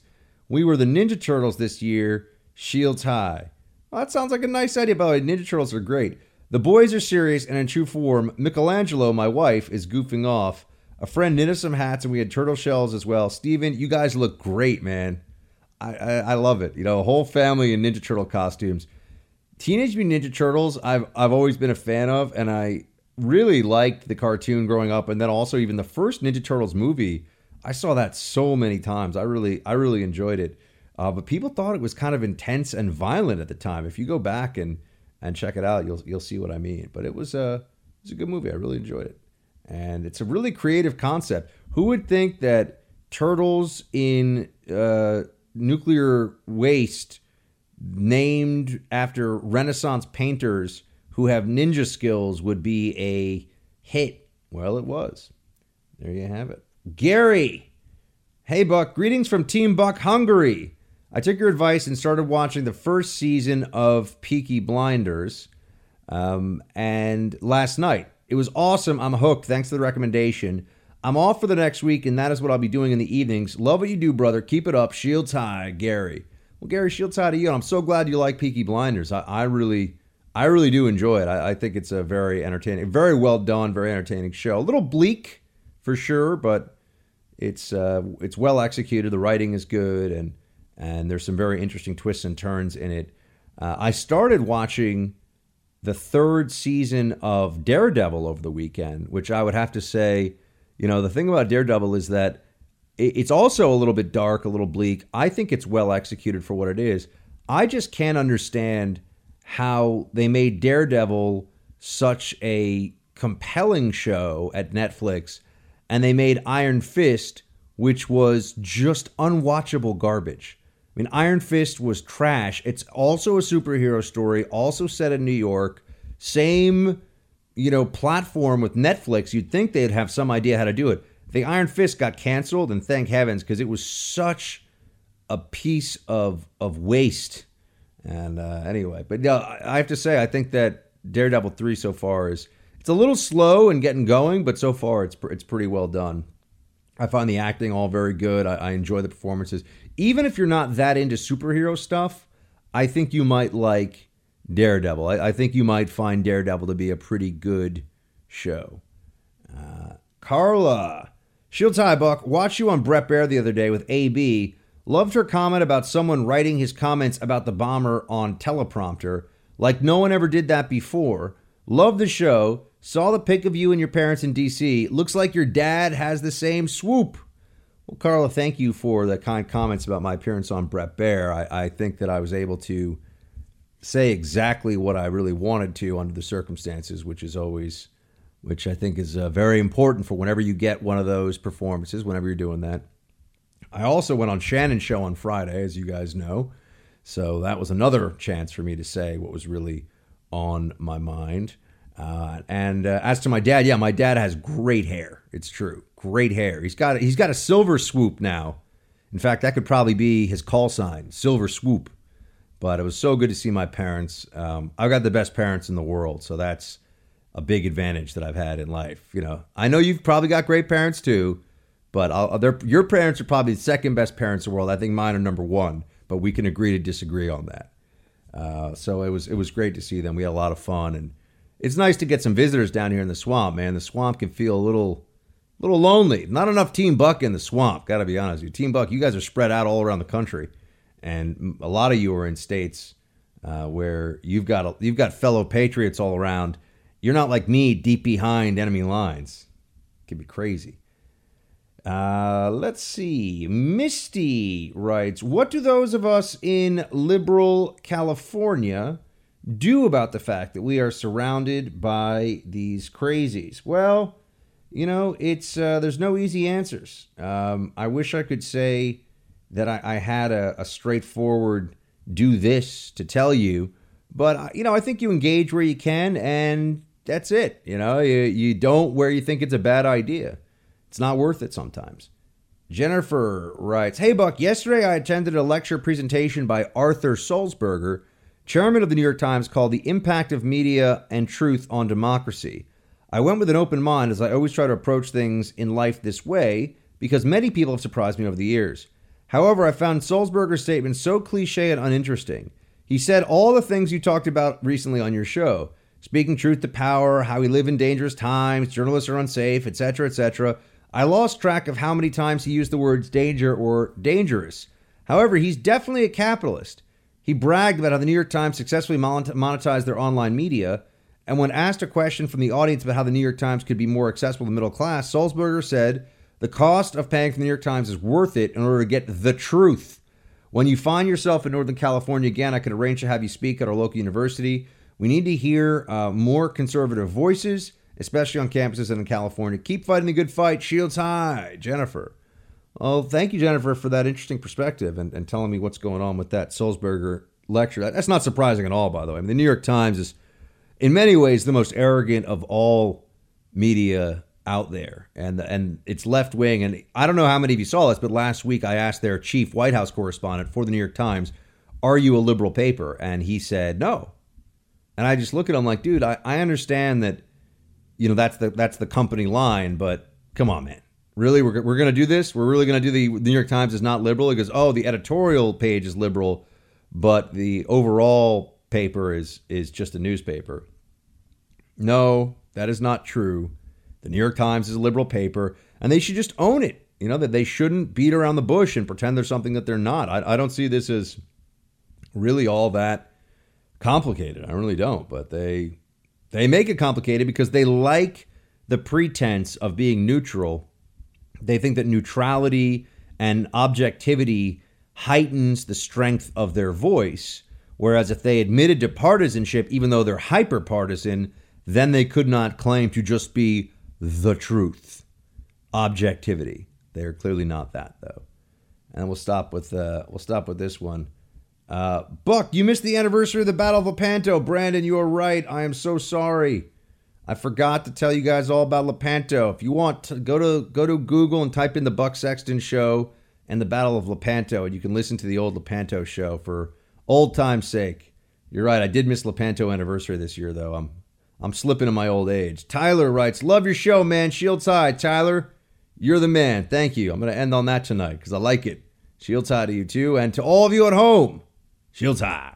We were the Ninja Turtles this year, shields high. Well, that sounds like a nice idea, by the way. Ninja Turtles are great. The boys are serious, and in true form, Michelangelo, my wife, is goofing off. A friend knitted some hats, and we had turtle shells as well. Steven, you guys look great, man. I love it. You know, a whole family in Ninja Turtle costumes. Teenage Mutant Ninja Turtles, I've always been a fan of, and I really liked the cartoon growing up, and then also even the first Ninja Turtles movie. I saw that so many times. I really enjoyed it. But people thought it was kind of intense and violent at the time. If you go back and check it out, you'll see what I mean. But it was a good movie. I really enjoyed it. And it's a really creative concept. Who would think that turtles in nuclear waste named after Renaissance painters who have ninja skills would be a hit? Well, it was. There you have it. Gary, hey Buck, greetings from Team Buck Hungary. I took your advice and started watching the first season of Peaky Blinders and last night. It was awesome. I'm hooked. Thanks for the recommendation. I'm off for the next week, and that is what I'll be doing in the evenings. Love what you do, brother. Keep it up. Shields high, Gary. Well, Gary, shields high to you. I'm so glad you like Peaky Blinders. I really do enjoy it. I think it's a very entertaining, very well done, very entertaining show. A little bleak, for sure, but it's well executed. The writing is good, and there's some very interesting twists and turns in it. I started watching the third season of Daredevil over the weekend, which I would have to say, you know, the thing about Daredevil is that it's also a little bit dark, a little bleak. I think it's well executed for what it is. I just can't understand how they made Daredevil such a compelling show at Netflix. And they made Iron Fist, which was just unwatchable garbage. I mean, Iron Fist was trash. It's also a superhero story, also set in New York. Same, you know, platform with Netflix. You'd think they'd have some idea how to do it. The Iron Fist got canceled, and thank heavens, because it was such a piece of waste. And anyway, but yeah, I have to say, I think that Daredevil 3 so far is... It's a little slow in getting going, but so far it's pretty well done. I find the acting all very good. I enjoy the performances. Even if you're not that into superhero stuff, I think you might like Daredevil. I think you might find Daredevil to be a pretty good show. Carla, shields high, Buck. Watched you on Bret Baier the other day with AB. Loved her comment about someone writing his comments about the bomber on teleprompter. Like no one ever did that before. Love the show. Saw the pic of you and your parents in D.C. Looks like your dad has the same swoop. Well, Carla, thank you for the kind comments about my appearance on Bret Baier. I think that I was able to say exactly what I really wanted to under the circumstances, which I think is very important for whenever you get one of those performances, whenever you're doing that. I also went on Shannon's show on Friday, as you guys know. So that was another chance for me to say what was really on my mind. And as to my dad, yeah, my dad has great hair. It's true. Great hair. He's got a silver swoop now. In fact, that could probably be his call sign, Silver Swoop. But it was so good to see my parents. I've got the best parents in the world. So that's a big advantage that I've had in life. You know, I know you've probably got great parents too, but your parents are probably the second best parents in the world. I think mine are number one, but we can agree to disagree on that. So it was great to see them. We had a lot of fun, and it's nice to get some visitors down here in the swamp, man. The swamp can feel a little lonely. Not enough Team Buck in the swamp, got to be honest with you. Team Buck, you guys are spread out all around the country, and a lot of you are in states where you've got fellow patriots all around. You're not like me, deep behind enemy lines. It can be crazy. Let's see. Misty writes, what do those of us in liberal California do about the fact that we are surrounded by these crazies? Well, you know, it's there's no easy answers. I wish I could say that I had a straightforward do this to tell you. But, you know, I think you engage where you can, and that's it. You know, you don't where you think it's a bad idea. It's not worth it sometimes. Jennifer writes, hey, Buck, yesterday I attended a lecture presentation by Arthur Sulzberger, chairman of the New York Times, called The Impact of Media and Truth on Democracy. I went with an open mind, as I always try to approach things in life this way, because many people have surprised me over the years. However, I found Sulzberger's statement so cliche and uninteresting. He said all the things you talked about recently on your show, speaking truth to power, how we live in dangerous times, journalists are unsafe, etc., etc. I lost track of how many times he used the words danger or dangerous. However, he's definitely a capitalist. He bragged about how the New York Times successfully monetized their online media, and when asked a question from the audience about how the New York Times could be more accessible to the middle class, Sulzberger said, the cost of paying for the New York Times is worth it in order to get the truth. When you find yourself in Northern California again, I could arrange to have you speak at our local university. We need to hear more conservative voices, especially on campuses and in California. Keep fighting the good fight. Shields high, Jennifer. Oh, thank you, Jennifer, for that interesting perspective and telling me what's going on with that Sulzberger lecture. That's not surprising at all, by the way. I mean, the New York Times is, in many ways, the most arrogant of all media out there, and it's left wing. And I don't know how many of you saw this, but last week I asked their chief White House correspondent for the New York Times, are you a liberal paper? And he said, no. And I just look at him like, dude, I understand that, you know, that's the company line, but come on, man, really? We're going to do this. We're really going to do the New York Times is not liberal. He goes, oh, the editorial page is liberal, but the overall paper is just a newspaper. No, that is not true. The New York Times is a liberal paper, and they should just own it. You know, that they shouldn't beat around the bush and pretend they're something that they're not. I don't see this as really all that complicated. I really don't. But they make it complicated because they like the pretense of being neutral. They think that neutrality and objectivity heightens the strength of their voice, whereas if they admitted to partisanship, even though they're hyper-partisan, then they could not claim to just be the truth, objectivity. They are clearly not that, though. And we'll stop with this one. Buck, you missed the anniversary of the Battle of Lepanto. Brandon, you are right. I am so sorry. I forgot to tell you guys all about Lepanto. If you want to go to Google and type in the Buck Sexton Show and the Battle of Lepanto, and you can listen to the old Lepanto show for old time's sake. You're right. I did miss Lepanto anniversary this year, though. I'm slipping in my old age. Tyler writes, love your show, man. Shields high. Tyler, you're the man. Thank you. I'm going to end on that tonight because I like it. Shields high to you too. And to all of you at home, shields high.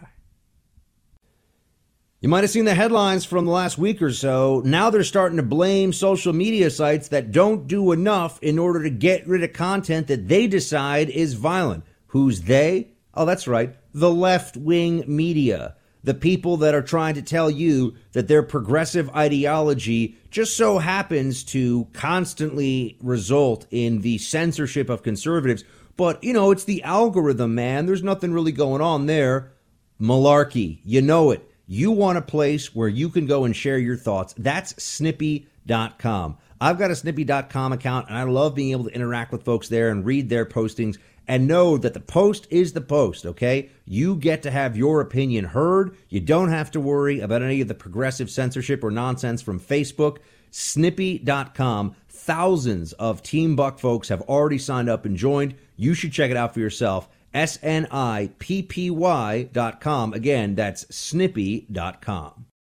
You might have seen the headlines from the last week or so. Now they're starting to blame social media sites that don't do enough in order to get rid of content that they decide is violent. Who's they? Oh, that's right. The left-wing media. The people that are trying to tell you that their progressive ideology just so happens to constantly result in the censorship of conservatives. But, you know, it's the algorithm, man. There's nothing really going on there. Malarkey. You know it. You want a place where you can go and share your thoughts. That's Snippy.com. I've got a Snippy.com account, and I love being able to interact with folks there and read their postings. And know that the post is the post, okay? You get to have your opinion heard. You don't have to worry about any of the progressive censorship or nonsense from Facebook. Snippy.com. Thousands of Team Buck folks have already signed up and joined. You should check it out for yourself. SNIPPY.com. Again, that's Snippy.com.